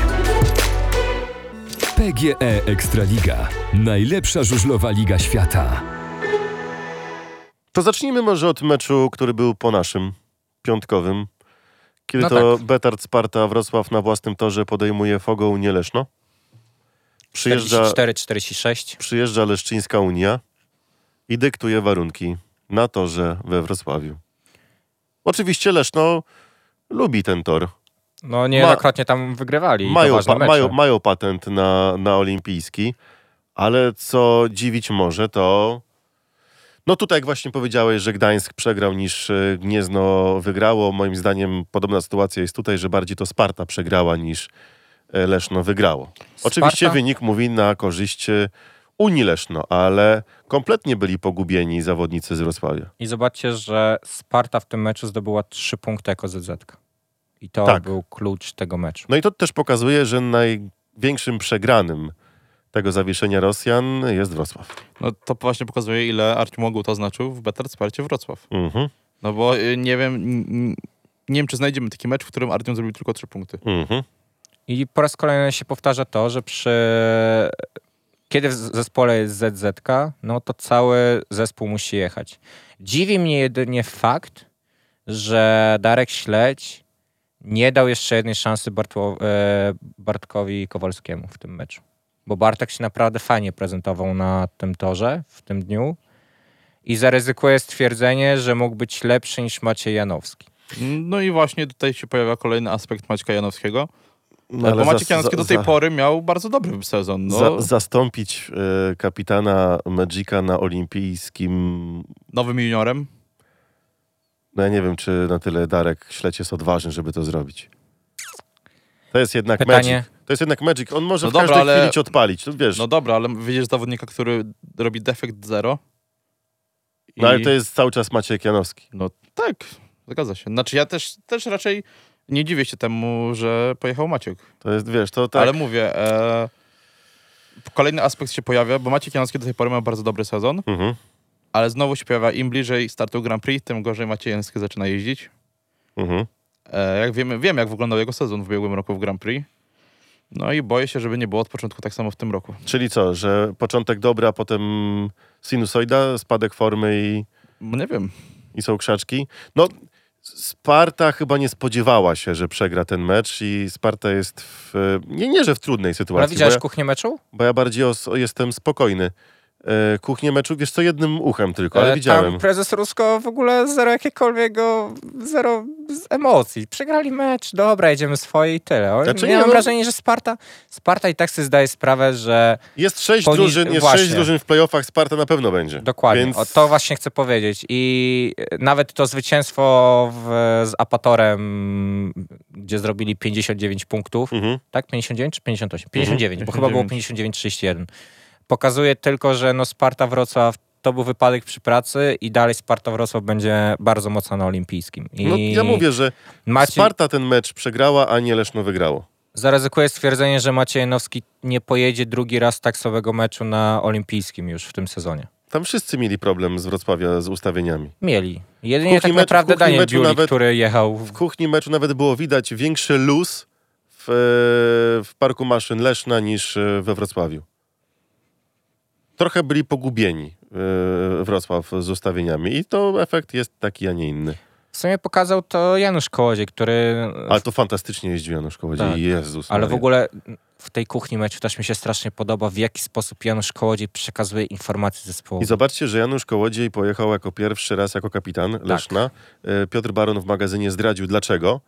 PGE Ekstraliga. Najlepsza żużlowa liga świata. To zacznijmy może od meczu, który był po naszym, piątkowym. Kiedy Betard Sparta Wrocław na własnym torze podejmuje Fogounię Leszno. Przyjeżdża 44-46. Przyjeżdża Leszczyńska Unia i dyktuje warunki na torze we Wrocławiu. Oczywiście Leszno lubi ten tor. No niejednokrotnie tam wygrywali. Mają patent na olimpijski, ale co dziwić może to... No tutaj jak właśnie powiedziałeś, że Gdańsk przegrał niż Gniezno wygrało. Moim zdaniem podobna sytuacja jest tutaj, że bardziej to Sparta przegrała niż Leszno wygrało. Sparta? Oczywiście wynik mówi na korzyść Unii Leszno, ale kompletnie byli pogubieni zawodnicy z Wrocławia. I zobaczcie, że Sparta w tym meczu zdobyła 3 punkty jako ZZ-ka. I to był klucz tego meczu. No i to też pokazuje, że największym przegranym tego zawieszenia Rosjan jest Wrocław. No to właśnie pokazuje, ile Artyom Ogół to znaczył w Betard Sparcie Wrocław. Mhm. No bo nie wiem, czy znajdziemy taki mecz, w którym Artyom zrobił tylko 3 punkty. Mhm. I po raz kolejny się powtarza to, że kiedy w zespole jest ZZ-ka, no to cały zespół musi jechać. Dziwi mnie jedynie fakt, że Darek Śledź nie dał jeszcze jednej szansy Bartkowi Kowalskiemu w tym meczu. Bo Bartek się naprawdę fajnie prezentował na tym torze w tym dniu i zaryzykuje stwierdzenie, że mógł być lepszy niż Maciej Janowski. No i właśnie tutaj się pojawia kolejny aspekt Maćka Janowskiego. No, ale Maciek Janowski do tej pory miał bardzo dobry sezon. No. Zastąpić kapitana Magica na olimpijskim... Nowym juniorem? No ja nie wiem, czy na tyle Darek Śledź jest odważny, żeby to zrobić. To jest jednak Magic. To jest jednak Magic. On może w każdej chwili ci odpalić. Wiesz. No dobra, ale widzisz zawodnika, który robi defekt 0. No ale to jest cały czas Maciek Janowski. No tak, zgadza się. Znaczy ja też raczej... Nie dziwię się temu, że pojechał Maciek. To jest, wiesz, to tak. Ale mówię, kolejny aspekt się pojawia, bo Maciek Janowski do tej pory ma bardzo dobry sezon, ale znowu się pojawia, im bliżej startu Grand Prix, tym gorzej Maciej Janowski zaczyna jeździć. Jak wiem, jak wyglądał jego sezon w ubiegłym roku w Grand Prix. No i boję się, żeby nie było od początku tak samo w tym roku. Czyli co, że początek dobry, a potem sinusoida, spadek formy i... Nie wiem. I są krzaczki. No... Sparta chyba nie spodziewała się, że przegra ten mecz i Sparta jest w... Nie, że w trudnej sytuacji. Ale widziałeś kuchnię meczu? Bo ja bardziej jestem spokojny. Kuchnię meczu, wiesz co, jednym uchem tylko, ale widziałem. Tam prezes Rusko w ogóle zero emocji. Przegrali mecz, dobra, jedziemy swoje i tyle. Mam wrażenie, że Sparta i tak sobie zdaje sprawę, że... Jest 6 drużyn w playoffach, Sparta na pewno będzie. Dokładnie, więc... to właśnie chcę powiedzieć. I nawet to zwycięstwo z Apatorem, gdzie zrobili 59 punktów, 59 czy 58? 59, bo chyba było 59-31. Pokazuje tylko, że Sparta Wrocław to był wypadek przy pracy i dalej Sparta Wrocław będzie bardzo mocno na olimpijskim. I no ja mówię, że Sparta ten mecz przegrała, a nie Leszno wygrało. Zaryzykuję stwierdzenie, że Maciej Janowski nie pojedzie drugi raz tak samego meczu na olimpijskim już w tym sezonie. Tam wszyscy mieli problem z Wrocławia z ustawieniami. Mieli. Jedynie tak naprawdę Daniel Jeleniewski, który jechał. W kuchni meczu nawet było widać większy luz w parku maszyn Leszna niż we Wrocławiu. Trochę byli pogubieni Wrocław z ustawieniami i to efekt jest taki, a nie inny. W sumie pokazał to Janusz Kołodziej, który... Ale to fantastycznie jeździł Janusz Kołodziej, tak. Jezus Maria. Ale w ogóle w tej kuchni meczu też mi się strasznie podoba, w jaki sposób Janusz Kołodziej przekazuje informacje zespołu. I zobaczcie, że Janusz Kołodziej pojechał jako pierwszy raz jako kapitan Leszna. Tak. Piotr Baron w magazynie zdradził dlaczego.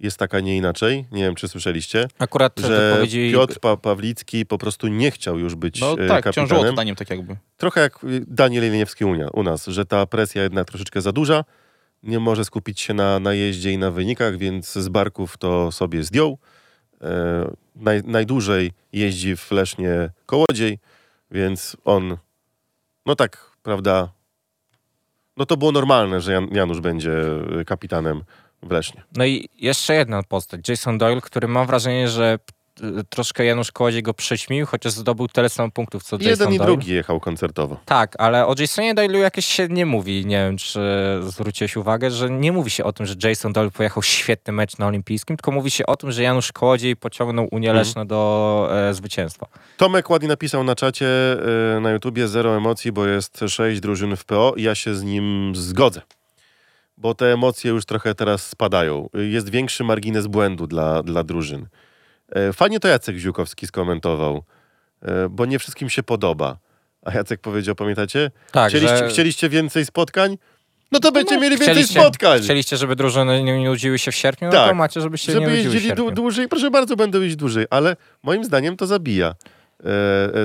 Jest taka, nie inaczej. Nie wiem, czy słyszeliście. Akurat że wypowiedzi... Piotr Pawlicki po prostu nie chciał już być kapitanem. No tak, ciążyło to na nim tak jakby. Trochę jak Daniel Jeleniewski u nas, że ta presja jednak troszeczkę za duża. Nie może skupić się na jeździe i na wynikach, więc z barków to sobie zdjął. Najdłużej jeździ w Lesznie Kołodziej, więc on, no tak, prawda, no to było normalne, że Janusz będzie kapitanem w Lesznie. No i jeszcze jedna postać, Jason Doyle, który mam wrażenie, że troszkę Janusz Kołodziej go przyćmił, chociaż zdobył tyle samo punktów, co Jason Doyle. Jeden i drugi jechał koncertowo. Tak, ale o Jasonie Doyle'u jakieś się nie mówi. Nie wiem, czy zwróciłeś uwagę, że nie mówi się o tym, że Jason Doyle pojechał świetny mecz na olimpijskim, tylko mówi się o tym, że Janusz Kołodziej pociągnął Unię Leszno do zwycięstwa. Tomek ładnie napisał na czacie na YouTubie: zero emocji, bo jest 6 drużyn w PO. Ja się z nim zgodzę, bo te emocje już trochę teraz spadają. Jest większy margines błędu dla drużyn. Fajnie to Jacek Ziółkowski skomentował, bo nie wszystkim się podoba. A Jacek powiedział, pamiętacie? Tak, chcieliście więcej spotkań? No to będziecie mieli więcej spotkań. Chcieliście, żeby drużyny nie nudziły się w sierpniu? Tak, no to macie, żebyście żeby nie nudziły się dłużej. Proszę bardzo, będą iść dłużej, ale moim zdaniem to zabija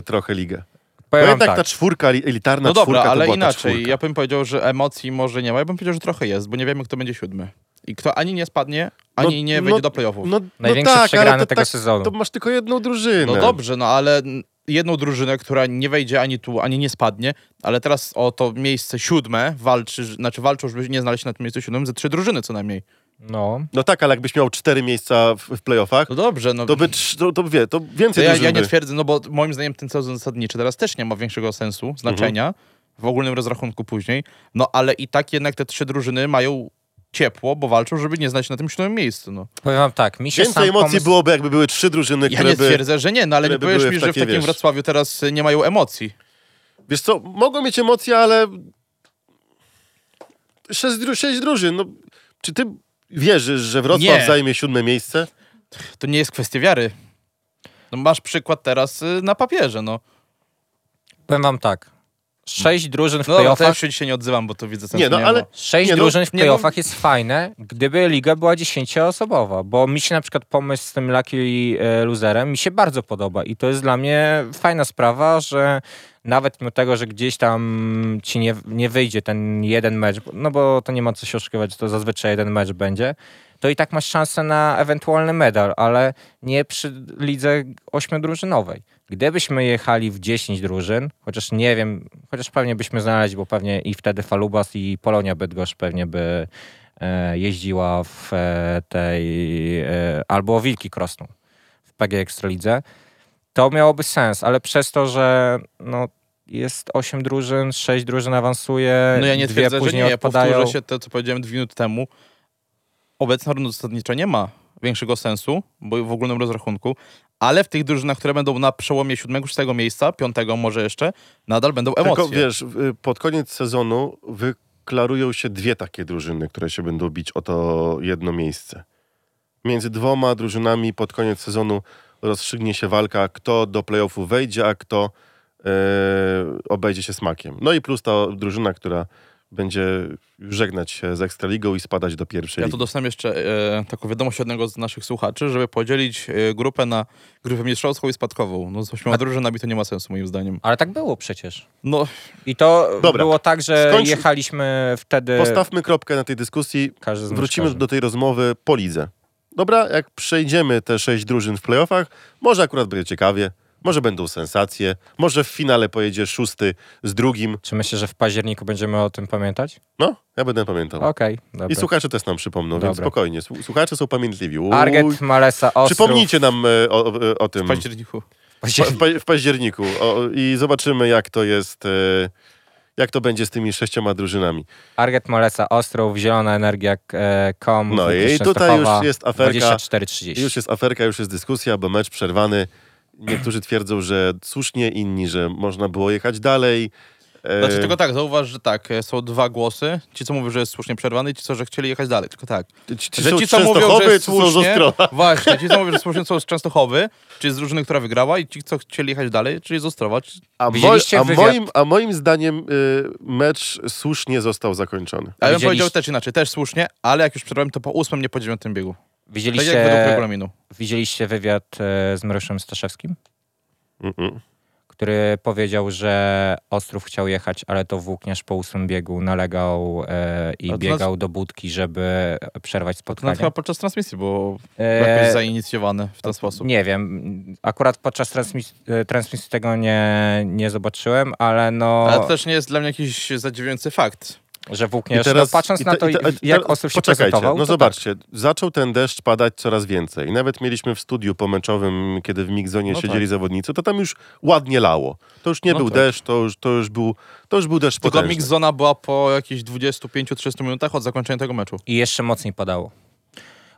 trochę ligę. Powiem tak, ta czwórka, elitarna czwórka. No dobra, ale inaczej. Ja bym powiedział, że emocji może nie ma. Ja bym powiedział, że trochę jest, bo nie wiemy, kto będzie siódmy. I kto ani nie spadnie, ani nie wejdzie do play-offów. Największy przegrany tego sezonu. To masz tylko jedną drużynę. No dobrze, no ale jedną drużynę, która nie wejdzie ani tu, ani nie spadnie, ale teraz o to miejsce siódme walczą, żeby nie znaleźć się na tym miejscu siódmym, ze 3 drużyny co najmniej. No tak, ale jakbyś miał 4 miejsca w play-offach, no dobrze, no, to więcej drużyn. Ja nie twierdzę, no bo moim zdaniem ten sezon zasadniczy teraz też nie ma większego sensu, znaczenia, w ogólnym rozrachunku później, no ale i tak jednak te 3 drużyny mają... ciepło, bo walczą, żeby nie znać na tym siódmym miejscu. No. Powiem wam tak, mi się więcej emocji byłoby, jakby były 3 drużyny, które by... Ja nie twierdzę, że nie, no ale nie powiesz mi, że w takim Wrocławiu teraz nie mają emocji. Wiesz co, mogą mieć emocje, ale... 6 drużyn, no... Czy ty wierzysz, że Wrocław zajmie 7 miejsce? To nie jest kwestia wiary. No masz przykład teraz na papierze, no. Powiem wam tak. 6 drużyn w play-offach... No ja się nie odzywam, bo to widzę... Nie, no ale... 6 drużyn w play-offach jest fajne, gdyby liga była 10-osobowa, bo mi się na przykład pomysł z tym lucky loserem mi się bardzo podoba i to jest dla mnie fajna sprawa, że nawet mimo tego, że gdzieś tam ci nie wyjdzie ten jeden mecz, no bo to nie ma co się oszukiwać, że to zazwyczaj jeden mecz będzie, to i tak masz szansę na ewentualny medal, ale nie przy lidze 8-drużynowej. Gdybyśmy jechali w 10 drużyn, chociaż nie wiem, chociaż pewnie byśmy znaleźli, bo pewnie i wtedy Falubas i Polonia Bydgoszcz pewnie by jeździła w tej, albo Wilki Krosno w PGE Ekstralidze, to miałoby sens, ale przez to, że no, jest 8 drużyn, 6 drużyn awansuje, no ja nie twierdzę, później że nie, odpadają. Ja powtórzę się to, co powiedziałem 2 minuty temu. Obecna runda zasadnicza nie ma większego sensu, bo w ogólnym rozrachunku, ale w tych drużynach, które będą na przełomie 7-6 miejsca, 5 może jeszcze, nadal będą emocje. Tylko wiesz, pod koniec sezonu wyklarują się 2 takie drużyny, które się będą bić o to jedno miejsce. Między 2 drużynami pod koniec sezonu rozstrzygnie się walka, kto do play-offu wejdzie, a kto obejdzie się smakiem. No i plus ta drużyna, która będzie żegnać się z Ekstraligą i spadać do pierwszej. Ja tu dostałem jeszcze taką wiadomość od jednego z naszych słuchaczy, żeby podzielić grupę na grupę mistrzowską i spadkową. No z 8 drużynami to nie ma sensu moim zdaniem. Ale tak było przecież. No. I to było tak, że jechaliśmy wtedy... Postawmy kropkę na tej dyskusji. Wrócimy do tej rozmowy po lidze. Dobra, jak przejdziemy te 6 drużyn w playoffach, może akurat będzie ciekawie. Może będą sensacje, może w finale pojedzie 6 z 2. Czy myślisz, że w październiku będziemy o tym pamiętać? No, ja będę pamiętał. Okej, dobra. I słuchacze też nam przypomną, dobra, więc spokojnie. Słuchacze są pamiętliwi. Arget, Malesa, Ostrów. Przypomnijcie nam o tym. W październiku. W październiku. I zobaczymy, jak to jest, jak to będzie z tymi 6 drużynami. Arget, Malesa, Ostrów, Zielona Energia, KOM. No i tutaj już jest aferka. 24:30. Już jest aferka, już jest dyskusja, bo mecz przerwany. Niektórzy twierdzą, że słusznie, inni, że można było jechać dalej. Znaczy tylko tak, zauważ, że tak, są dwa głosy. Ci, co mówią, że jest słusznie przerwany i ci, co, że chcieli jechać dalej, tylko tak. Że ci, co mówią, że jest słusznie, właśnie, ci, co mówią, że słusznie są z Częstochowy, czyli z drużyny, która wygrała, i ci, co chcieli jechać dalej, czyli z Ostrowa. A moim zdaniem mecz słusznie został zakończony. Ale bym powiedział też inaczej, też słusznie, ale jak już przerwałem, to po 8, nie po 9 biegu. Widzieliście wywiad z Mariuszem Staszewskim? Który powiedział, że Ostrów chciał jechać, ale to włókniarz po 8 biegu nalegał i biegał do budki, żeby przerwać spotkanie. To chyba podczas transmisji było jakoś zainicjowane w ten sposób. Nie wiem, akurat podczas transmisji tego nie zobaczyłem, ale no... Ale to też nie jest dla mnie jakiś zadziwiający fakt. Że włókniesz, teraz, no patrząc na to, jak Ostrów się prezentował... No zobaczcie, tak. Zaczął ten deszcz padać coraz więcej. Nawet mieliśmy w studiu pomeczowym, kiedy w Migzonie siedzieli zawodnicy, to tam już ładnie lało. To już nie był deszcz, to już był deszcz potężny. Tylko Migzona była po jakichś 25-30 minutach od zakończenia tego meczu. I jeszcze mocniej padało.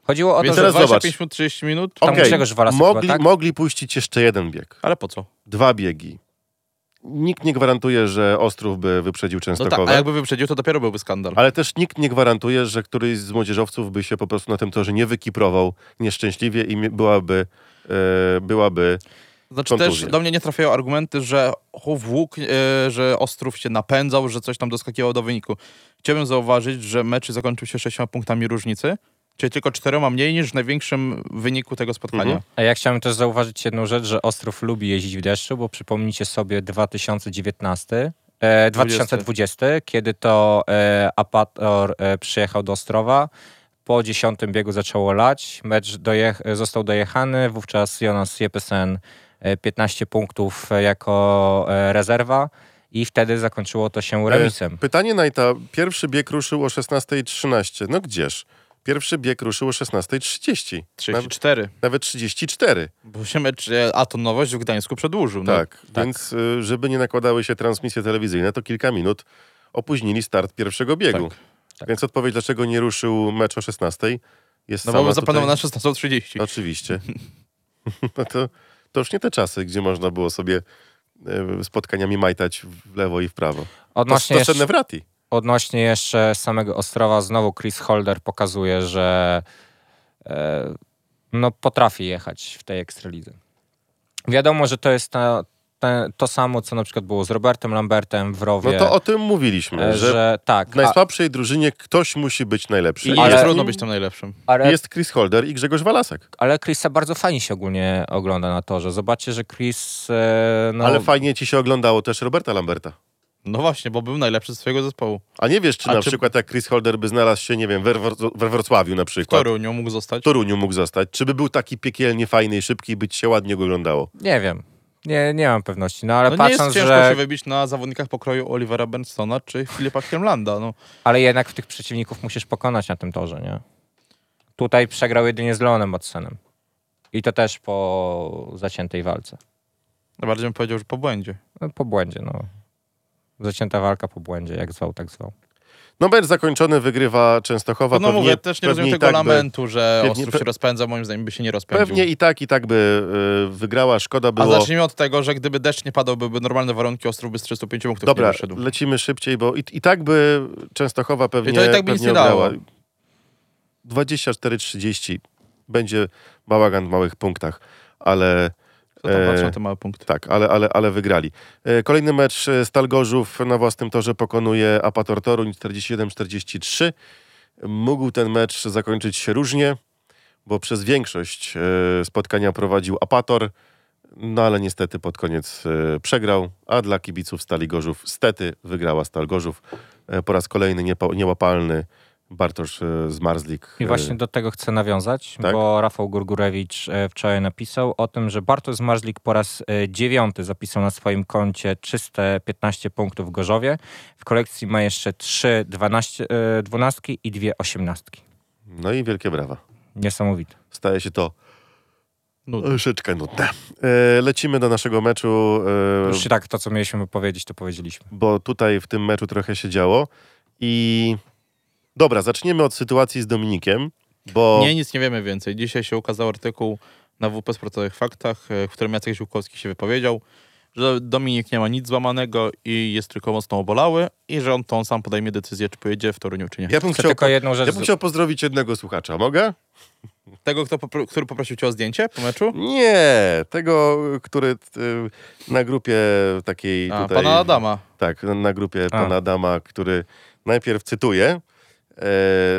Chodziło o to, że 25 minut, 30 minut... Mogli puścić jeszcze jeden bieg. Ale po co? 2 biegi. Nikt nie gwarantuje, że Ostrów by wyprzedził Częstochowę. No tak, a jakby wyprzedził, to dopiero byłby skandal. Ale też nikt nie gwarantuje, że któryś z młodzieżowców by się po prostu na tym torze nie wykiprował nieszczęśliwie i byłaby znaczy kontuzja. Też do mnie nie trafiają argumenty, że Ostrów się napędzał, że coś tam doskakiwało do wyniku. Chciałbym zauważyć, że mecz zakończył się 6 punktami różnicy. Czyli tylko 4 mniej niż w największym wyniku tego spotkania. A ja chciałem też zauważyć jedną rzecz, że Ostrów lubi jeździć w deszczu, bo przypomnijcie sobie 2020, kiedy to Apator przyjechał do Ostrowa. Po 10 biegu zaczęło lać, mecz został dojechany, wówczas Jonas Jeppesen 15 punktów jako rezerwa. I wtedy zakończyło to się remisem. Pytanie Najta, pierwszy bieg ruszył o 16:13, no gdzież? Pierwszy bieg ruszył o 16:30. 34. Nawet 34. Bo się mecz Atom-Nowość w Gdańsku przedłużył. Tak, no. Więc żeby nie nakładały się transmisje telewizyjne, to kilka minut opóźnili start pierwszego biegu. Tak. Więc odpowiedź, dlaczego nie ruszył mecz o 16:00 jest sama. No bo zapadł na 16:30. Oczywiście. No to już nie te czasy, gdzie można było sobie spotkaniami majtać w lewo i w prawo. To sedne wrati. Odnośnie jeszcze samego Ostrowa, znowu Chris Holder pokazuje, że potrafi jechać w tej Ekstralidze. Wiadomo, że to jest to samo, co na przykład było z Robertem Lambertem w Rowie. No to o tym mówiliśmy, że tak, w najsłabszej drużynie ktoś musi być najlepszy. Ale trudno być tam najlepszym. Jest Chris Holder i Grzegorz Walasek. Ale Chrisa bardzo fajnie się ogólnie ogląda na torze. Zobaczcie, że Chris... Ale fajnie ci się oglądało też Roberta Lamberta. No właśnie, bo był najlepszy z swojego zespołu. A nie wiesz, czy przykład jak Chris Holder by znalazł się, nie wiem, we Wrocławiu na przykład. W Toruniu mógł zostać. Czy by był taki piekielnie fajny i szybki i by ci się ładnie go oglądało? Nie wiem. Nie mam pewności. No ale patrząc, nie jest ciężko się wybić na zawodnikach pokroju Olivera Bensona czy Filipa Kirmlanda. No. Ale jednak w tych przeciwników musisz pokonać na tym torze, nie? Tutaj przegrał jedynie z Leonem Madsenem. I to też po zaciętej walce. Bardziej bym powiedział, że po błędzie. Po błędzie. Zacięta walka po błędzie, jak zwał, tak zwał. No mecz zakończony, wygrywa Częstochowa. No pewnie, mówię, też nie rozumiem tego lamentu, że Ostrów się rozpędza, moim zdaniem by się nie rozpędził. Pewnie i tak by wygrała, szkoda było. A zacznijmy od tego, że gdyby deszcz nie padał, byłyby normalne warunki, Ostrów by z 35 punktów nie wyszedł. Dobra, lecimy szybciej, bo i tak by Częstochowa pewnie wygrała. I to i tak by nic nie dało. 24-30. Będzie bałagan w małych punktach, ale... To mały punkt. Tak, ale wygrali. Kolejny mecz Stal Gorzów na własnym torze pokonuje Apator Toruń 47-43. Mógł ten mecz zakończyć się różnie, bo przez większość spotkania prowadził Apator, no ale niestety pod koniec przegrał, a dla kibiców Stali Gorzów stety wygrała Stal Gorzów. Po raz kolejny niełapalny Bartosz Zmarzlik. I właśnie do tego chcę nawiązać, tak? Bo Rafał Gurgurewicz wczoraj napisał o tym, że Bartosz Zmarzlik po raz 9 zapisał na swoim koncie czyste 15 punktów w Gorzowie. W kolekcji ma jeszcze 3 dwunastki i 2 osiemnastki. No i wielkie brawa. Niesamowite. Staje się to troszeczkę nudne. Lecimy do naszego meczu. Już tak, to co mieliśmy powiedzieć, to powiedzieliśmy. Bo tutaj w tym meczu trochę się działo i... Dobra, zaczniemy od sytuacji z Dominikiem, bo... Nic nie wiemy więcej. Dzisiaj się ukazał artykuł na WP Sportowych Faktach, w którym Jacek Ziółkowski się wypowiedział. że Dominik nie ma nic złamanego i jest tylko mocno obolały i że on to on sam podejmie decyzję, czy pojedzie w Toruniu, czy nie. Ja bym chciał pozdrowić jednego słuchacza. Mogę? Tego, który poprosił cię o zdjęcie po meczu? Nie, tego, który na grupie takiej tutaj... Pana Adama. Tak, na grupie pana Adama, który najpierw cytuję,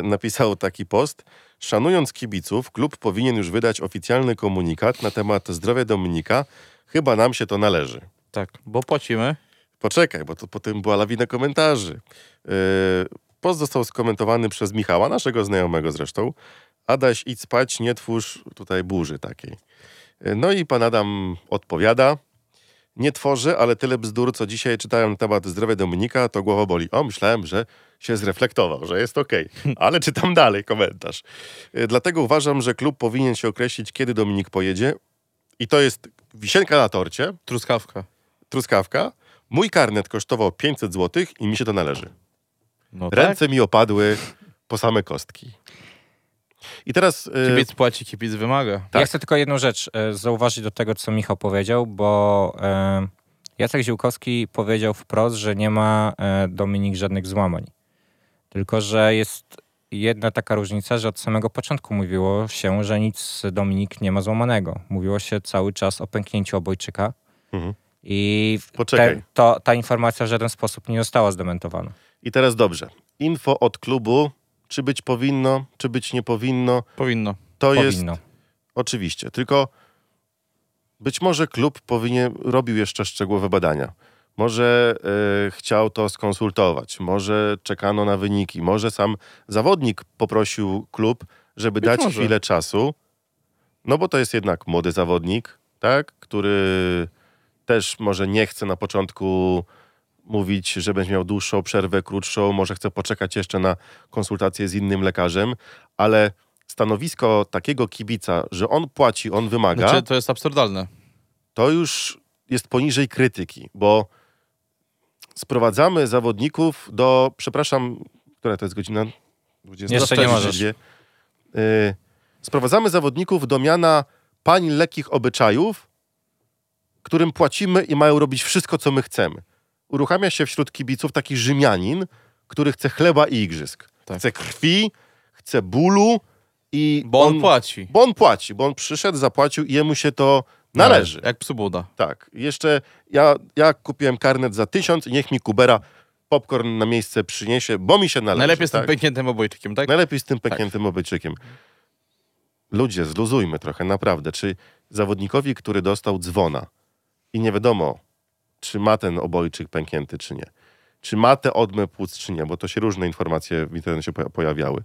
napisał taki post. Szanując kibiców, klub powinien już wydać oficjalny komunikat na temat zdrowia Dominika. Chyba nam się to należy. Tak, bo płacimy. Poczekaj, bo to potem była lawina komentarzy. Post został skomentowany przez Michała, naszego znajomego zresztą. Adaś, idź spać, nie twórz tutaj burzy takiej. No i pan Adam odpowiada. Nie tworzy, ale tyle bzdur, co dzisiaj czytałem na temat zdrowia Dominika, to głowa boli. O, myślałem, że się zreflektował, że jest okej. Ale czytam dalej komentarz. Dlatego uważam, że klub powinien się określić, kiedy Dominik pojedzie. I to jest wisienka na torcie. Truskawka. Mój karnet kosztował 500 zł i mi się to należy. No tak? Ręce mi opadły po same kostki. I teraz... Kibic płaci, kibic wymaga. Tak. Ja chcę tylko jedną rzecz zauważyć do tego, co Michał powiedział, bo Jacek Ziółkowski powiedział wprost, że nie ma Dominik żadnych złamań. Tylko, że jest jedna taka różnica, że od samego początku mówiło się, że nic Dominik nie ma złamanego. Mówiło się cały czas o pęknięciu obojczyka. Mhm. I ta informacja w żaden sposób nie została zdementowana. I teraz dobrze. Info od klubu. Czy być powinno, czy być nie powinno? Powinno. Jest oczywiście, tylko być może klub powinien robił jeszcze szczegółowe badania. Może chciał to skonsultować, może czekano na wyniki, może sam zawodnik poprosił klub, żeby dać chwilę czasu, no bo to jest jednak młody zawodnik, tak, który też może nie chce na początku mówić, że będzie miał dłuższą przerwę, krótszą, może chce poczekać jeszcze na konsultację z innym lekarzem, ale stanowisko takiego kibica, że on płaci, on wymaga... Znaczy, to jest absurdalne. To już jest poniżej krytyki, bo sprowadzamy zawodników do... Przepraszam, która to jest godzina? 20. Jeszcze nie możesz. Sprowadzamy zawodników do miana pań lekkich obyczajów, którym płacimy i mają robić wszystko, co my chcemy. Uruchamia się wśród kibiców taki Rzymianin, który chce chleba i igrzysk. Tak. Chce krwi, chce bólu i... Bo on płaci, bo on przyszedł, zapłacił i jemu się to należy. Jak psu buda. Tak. Jeszcze ja kupiłem karnet za 1000 i niech mi Kubera popcorn na miejsce przyniesie, bo mi się należy. Najlepiej z tym pękniętym obojczykiem, tak? Najlepiej z tym pękniętym obojczykiem. Ludzie, zluzujmy trochę, naprawdę. Czy zawodnikowi, który dostał dzwona i nie wiadomo, czy ma ten obojczyk pęknięty, czy nie. Czy ma te odmę płuc, czy nie, bo to się różne informacje w internecie pojawiały.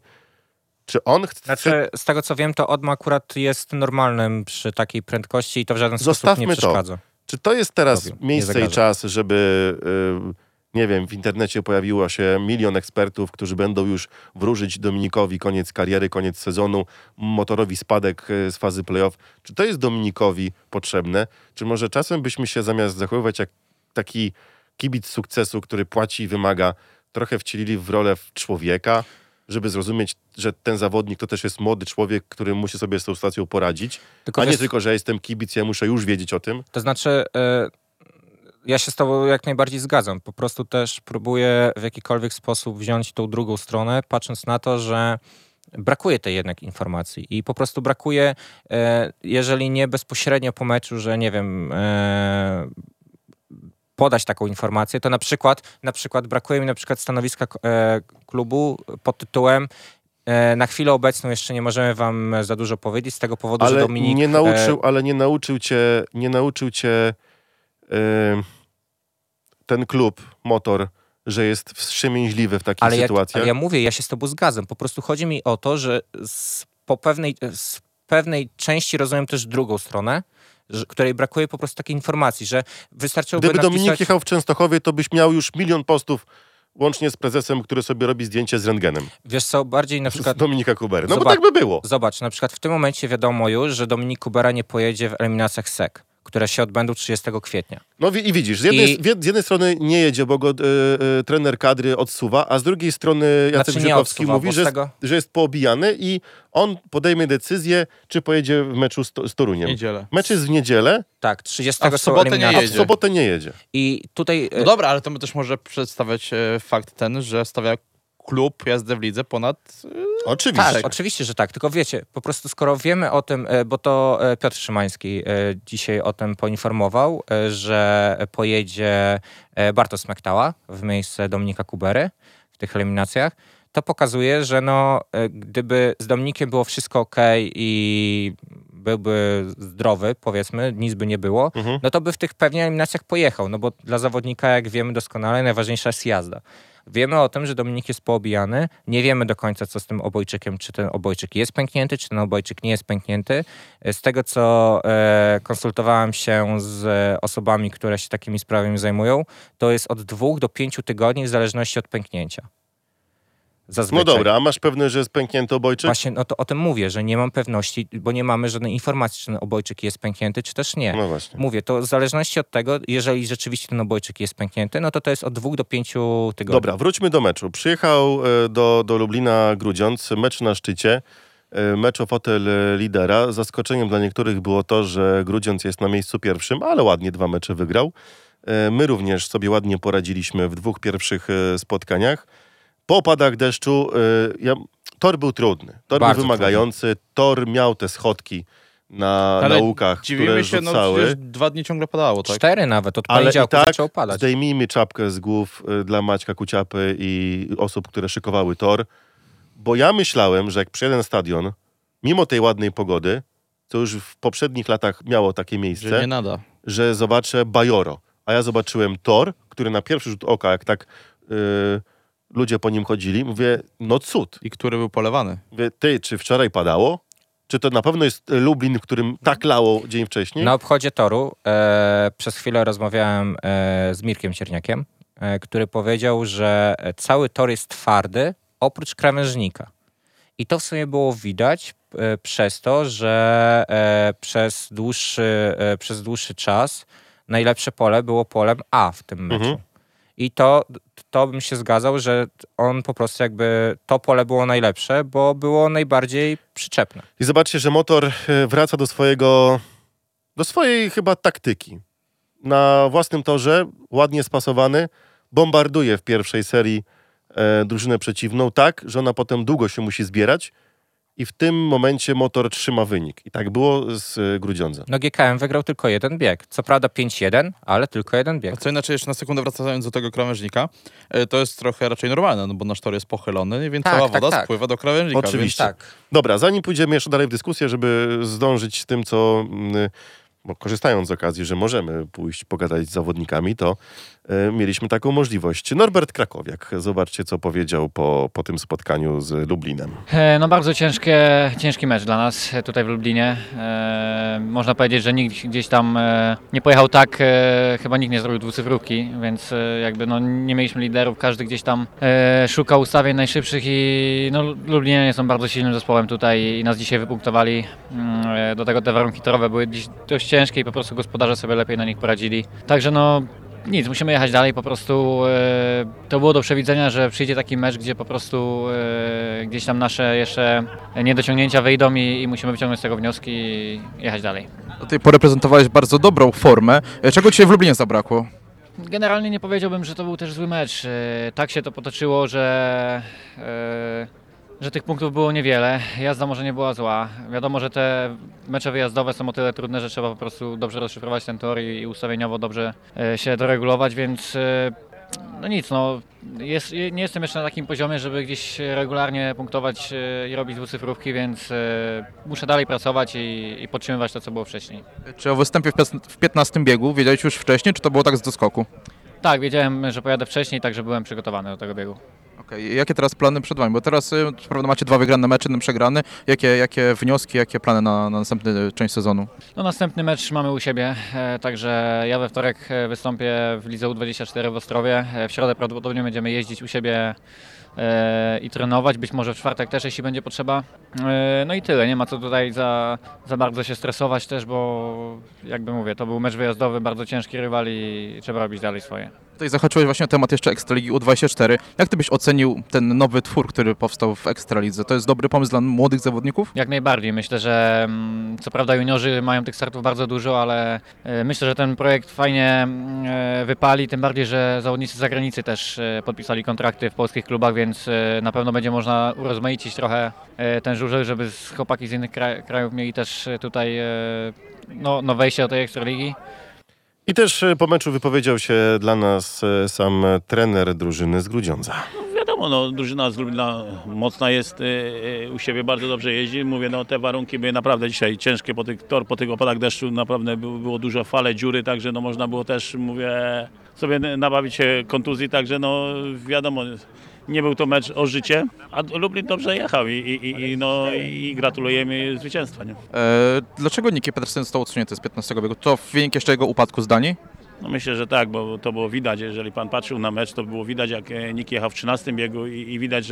Czy on chce... Znaczy, z tego co wiem, to odma akurat jest normalnym przy takiej prędkości i to w żaden sposób nie przeszkadza. Czy to jest teraz miejsce i czas, żeby, nie wiem, w internecie pojawiło się milion ekspertów, którzy będą już wróżyć Dominikowi koniec kariery, koniec sezonu, motorowi spadek z fazy playoff. Czy to jest Dominikowi potrzebne? Czy może czasem byśmy się zamiast zachowywać jak taki kibic sukcesu, który płaci i wymaga, trochę wcielili w rolę człowieka, żeby zrozumieć, że ten zawodnik to też jest młody człowiek, który musi sobie z tą sytuacją poradzić, tylko tylko, że ja jestem kibic, ja muszę już wiedzieć o tym. To znaczy, ja się z tobą jak najbardziej zgadzam. Po prostu też próbuję w jakikolwiek sposób wziąć tą drugą stronę, patrząc na to, że brakuje tej jednak informacji i po prostu brakuje, jeżeli nie bezpośrednio po meczu, że nie wiem... podać taką informację, to na przykład brakuje mi stanowiska klubu pod tytułem na chwilę obecną jeszcze nie możemy wam za dużo powiedzieć z tego powodu, ale że Dominik... Nie nauczył cię ten klub, Motor, że jest wstrzemięźliwy w takich sytuacjach. Ale ja mówię, ja się z tobą zgadzam. Po prostu chodzi mi o to, że z pewnej części rozumiem też drugą stronę, której brakuje po prostu takiej informacji, że wystarczyłoby napisać... Gdyby Dominik jechał w Częstochowie, to byś miał już milion postów łącznie z prezesem, który sobie robi zdjęcie z rentgenem. Wiesz co, bardziej na przykład... Z Dominika Kubery. No bo tak by było. Zobacz, na przykład w tym momencie wiadomo już, że Dominik Kubera nie pojedzie w eliminacjach SEK. które się odbędą 30 kwietnia. No i widzisz, z jednej strony nie jedzie, bo go trener kadry odsuwa, a z drugiej strony Jacek Ziółkowski mówi, że jest poobijany i on podejmie decyzję, czy pojedzie w meczu z Toruniem. Mecz jest w niedzielę. Tak, 30 a w sobotę nie jedzie. I tutaj... No dobra, ale to my też może przedstawiać fakt ten, że stawia klub jazdę w lidze ponad... Oczywiście. Tak, oczywiście, że tak. Tylko wiecie, po prostu skoro wiemy o tym, bo to Piotr Szymański dzisiaj o tym poinformował, że pojedzie Bartosz Smaktała w miejsce Dominika Kubery w tych eliminacjach, to pokazuje, że no, gdyby z Dominikiem było wszystko okej i byłby zdrowy, powiedzmy, nic by nie było, no to by w tych pewnie eliminacjach pojechał, no bo dla zawodnika, jak wiemy doskonale, najważniejsza jest jazda. Wiemy o tym, że Dominik jest poobijany. Nie wiemy do końca, co z tym obojczykiem, czy ten obojczyk jest pęknięty, czy ten obojczyk nie jest pęknięty. Z tego, co konsultowałem się z osobami, które się takimi sprawami zajmują, to jest od 2 do 5 tygodni w zależności od pęknięcia. Zazwyczaj. No dobra, a masz pewność, że jest pęknięty obojczyk? Właśnie, no to o tym mówię, że nie mam pewności, bo nie mamy żadnej informacji, czy ten obojczyk jest pęknięty, czy też nie. No właśnie. Mówię, to w zależności od tego, jeżeli rzeczywiście ten obojczyk jest pęknięty, no to to jest od 2 do 5 tygodni. Dobra, wróćmy do meczu. Przyjechał do Lublina Grudziądz, mecz na szczycie, mecz o fotel lidera. Zaskoczeniem dla niektórych było to, że Grudziądz jest na miejscu pierwszym, ale ładnie 2 mecze wygrał. My również sobie ładnie poradziliśmy w 2 pierwszych spotkaniach. Po opadach deszczu tor był trudny, tor bardzo był wymagający, tor miał te schodki na łukach, które rzucały. No, 2 dni ciągle padało, tak? 4 nawet, od poniedziałku zaczął padać. Zdejmijmy czapkę z głów dla Maćka Kuciapy i osób, które szykowały tor, bo ja myślałem, że jak przyjadę na stadion, mimo tej ładnej pogody, co już w poprzednich latach miało takie miejsce, że, nie nada. Że zobaczę bajoro, a ja zobaczyłem tor, który na pierwszy rzut oka, jak tak... ludzie po nim chodzili, mówię, no cud. I który był polewany. Mówię, ty, czy wczoraj padało? Czy to na pewno jest Lublin, w którym tak lało dzień wcześniej? Na obchodzie toru przez chwilę rozmawiałem z Mirkiem Cierniakiem, który powiedział, że cały tor jest twardy, oprócz krawężnika. I to w sumie było widać przez to, że przez dłuższy czas najlepsze pole było polem A w tym meczu. Mhm. I to bym się zgadzał, że on po prostu jakby to pole było najlepsze, bo było najbardziej przyczepne. I zobaczcie, że Motor wraca do swojej chyba taktyki. Na własnym torze, ładnie spasowany, bombarduje w pierwszej serii drużynę przeciwną tak, że ona potem długo się musi zbierać i w tym momencie Motor trzyma wynik. I tak było z Grudziądzem. No GKM wygrał tylko 1 bieg. Co prawda 5-1, ale tylko 1 bieg. A co inaczej, jeszcze na sekundę wracając do tego krawężnika, to jest trochę raczej normalne, no bo nasz tor jest pochylony, więc cała woda spływa do krawężnika. Oczywiście. Więc... Tak. Dobra, zanim pójdziemy jeszcze dalej w dyskusję, żeby zdążyć z tym, co... Bo korzystając z okazji, że możemy pójść pogadać z zawodnikami, to mieliśmy taką możliwość. Norbert Krakowiak, zobaczcie, co powiedział po tym spotkaniu z Lublinem. No bardzo ciężki mecz dla nas tutaj w Lublinie. Można powiedzieć, że nikt gdzieś tam nie pojechał tak, chyba nikt nie zrobił 2 cyfrówki, więc jakby no, nie mieliśmy liderów, każdy gdzieś tam szukał ustawień najszybszych i no, Lublinianie są bardzo silnym zespołem tutaj i nas dzisiaj wypunktowali. Do tego te warunki torowe były dziś dość ciężkie i po prostu gospodarze sobie lepiej na nich poradzili. Także no nic, musimy jechać dalej, po prostu to było do przewidzenia, że przyjdzie taki mecz, gdzie po prostu gdzieś tam nasze jeszcze niedociągnięcia wyjdą i musimy wyciągnąć z tego wnioski i jechać dalej. Do tej pory prezentowałeś bardzo dobrą formę. Czego Ci w Lublinie zabrakło? Generalnie nie powiedziałbym, że to był też zły mecz. Tak się to potoczyło, że tych punktów było niewiele, jazda może nie była zła. Wiadomo, że te mecze wyjazdowe są o tyle trudne, że trzeba po prostu dobrze rozszyfrować ten tor i ustawieniowo dobrze się doregulować, więc no nic, no, nie jestem jeszcze na takim poziomie, żeby gdzieś regularnie punktować i robić 2 cyfrówki, więc muszę dalej pracować i podtrzymywać to, co było wcześniej. Czy o występie w 15 biegu wiedziałeś już wcześniej, czy to było tak z doskoku? Tak, wiedziałem, że pojadę wcześniej, także byłem przygotowany do tego biegu. Okay. Jakie teraz plany przed Wami? Bo teraz prawda, macie 2 wygrane mecze, 1 przegrany. Jakie wnioski, jakie plany na następną część sezonu? No, następny mecz mamy u siebie, także ja we wtorek wystąpię w Lidze U24 w Ostrowie. W środę prawdopodobnie będziemy jeździć u siebie i trenować, być może w czwartek też, jeśli będzie potrzeba. No i tyle, nie ma co tutaj za bardzo się stresować też, bo jakby mówię, to był mecz wyjazdowy, bardzo ciężki rywal i trzeba robić dalej swoje. Tutaj zahaczyłeś właśnie o temat jeszcze Ekstraligi U24. Jak ty byś ocenił ten nowy twór, który powstał w Ekstralidze? To jest dobry pomysł dla młodych zawodników? Jak najbardziej. Myślę, że co prawda juniorzy mają tych startów bardzo dużo, ale myślę, że ten projekt fajnie wypali, tym bardziej, że zawodnicy z zagranicy też podpisali kontrakty w polskich klubach, więc na pewno będzie można urozmaicić trochę ten żużel, żeby chłopaki z innych krajów mieli też tutaj no wejście do tej Ekstraligi. I też po meczu wypowiedział się dla nas sam trener drużyny z Grudziądza. Wiadomo, drużyna z Lublina mocna jest, u siebie bardzo dobrze jeździ. Mówię, te warunki były naprawdę dzisiaj ciężkie, po tych opadach deszczu naprawdę było dużo fale, dziury, także można było też, sobie nabawić się kontuzji, także wiadomo, nie był to mecz o życie, a Lublin dobrze jechał i gratulujemy zwycięstwa. Nie? Dlaczego Niki Petersen został odsunięty z 15 biegu? To wynik jeszcze jego upadku z Danii? Myślę, że tak, bo to było widać. Jeżeli pan patrzył na mecz, to było widać, jak Niki jechał w 13 biegu i widać,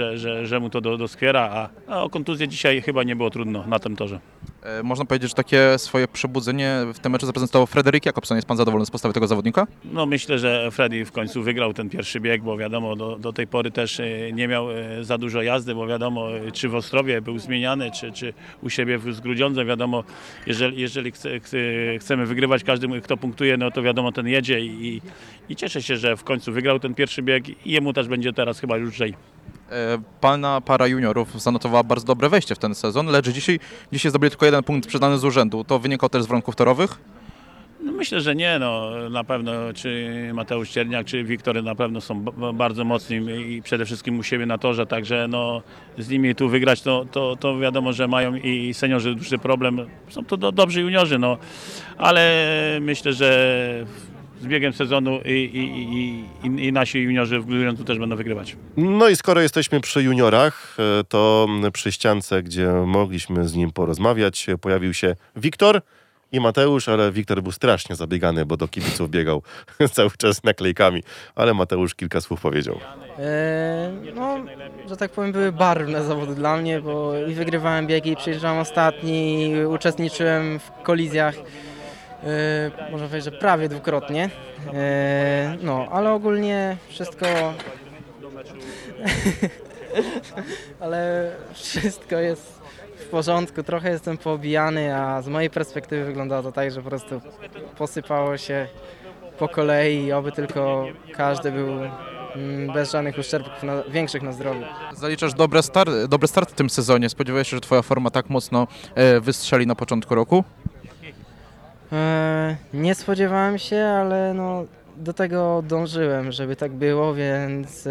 że mu to doskwiera, a o kontuzję dzisiaj chyba nie było trudno na tym torze. Można powiedzieć, że takie swoje przebudzenie w tym meczu zaprezentował Frederik Jakobsen. Jest pan zadowolony z postawy tego zawodnika? Myślę, że Freddy w końcu wygrał ten pierwszy bieg, bo wiadomo, do tej pory też nie miał za dużo jazdy, bo wiadomo, czy w Ostrowie był zmieniany, czy u siebie w Grudziądze, wiadomo, jeżeli chcemy wygrywać, każdy, kto punktuje, to wiadomo, ten jedzie i cieszę się, że w końcu wygrał ten pierwszy bieg i jemu też będzie teraz chyba już lżej. Pana para juniorów zanotowała bardzo dobre wejście w ten sezon, lecz dzisiaj zdobyli tylko jeden punkt przyznany z urzędu. To wynikało też z warunków torowych? Myślę, że nie. Na pewno czy Mateusz Cierniak, czy Wiktory na pewno są bardzo mocni i przede wszystkim u siebie na torze, także z nimi tu wygrać, to wiadomo, że mają i seniorzy duży problem. Są to dobrzy juniorzy, ale myślę, że z biegiem sezonu i nasi juniorzy w Grudziądzu też będą wygrywać. I skoro jesteśmy przy juniorach, to przy ściance, gdzie mogliśmy z nim porozmawiać, pojawił się Wiktor i Mateusz, ale Wiktor był strasznie zabiegany, bo do kibiców biegał cały czas naklejkami, ale Mateusz kilka słów powiedział. Że tak powiem, były barwne zawody dla mnie, bo i wygrywałem biegi, i przyjeżdżałem ostatni, i uczestniczyłem w kolizjach. Można powiedzieć, że prawie dwukrotnie, ale ogólnie wszystko, ale wszystko jest w porządku, trochę jestem poobijany, a z mojej perspektywy wyglądało to tak, że po prostu posypało się po kolei i oby tylko każdy był bez żadnych uszczerbków większych na zdrowiu. Zaliczasz dobre starty w tym sezonie, spodziewałeś się, że twoja forma tak mocno wystrzeli na początku roku? Nie spodziewałem się, ale do tego dążyłem, żeby tak było, więc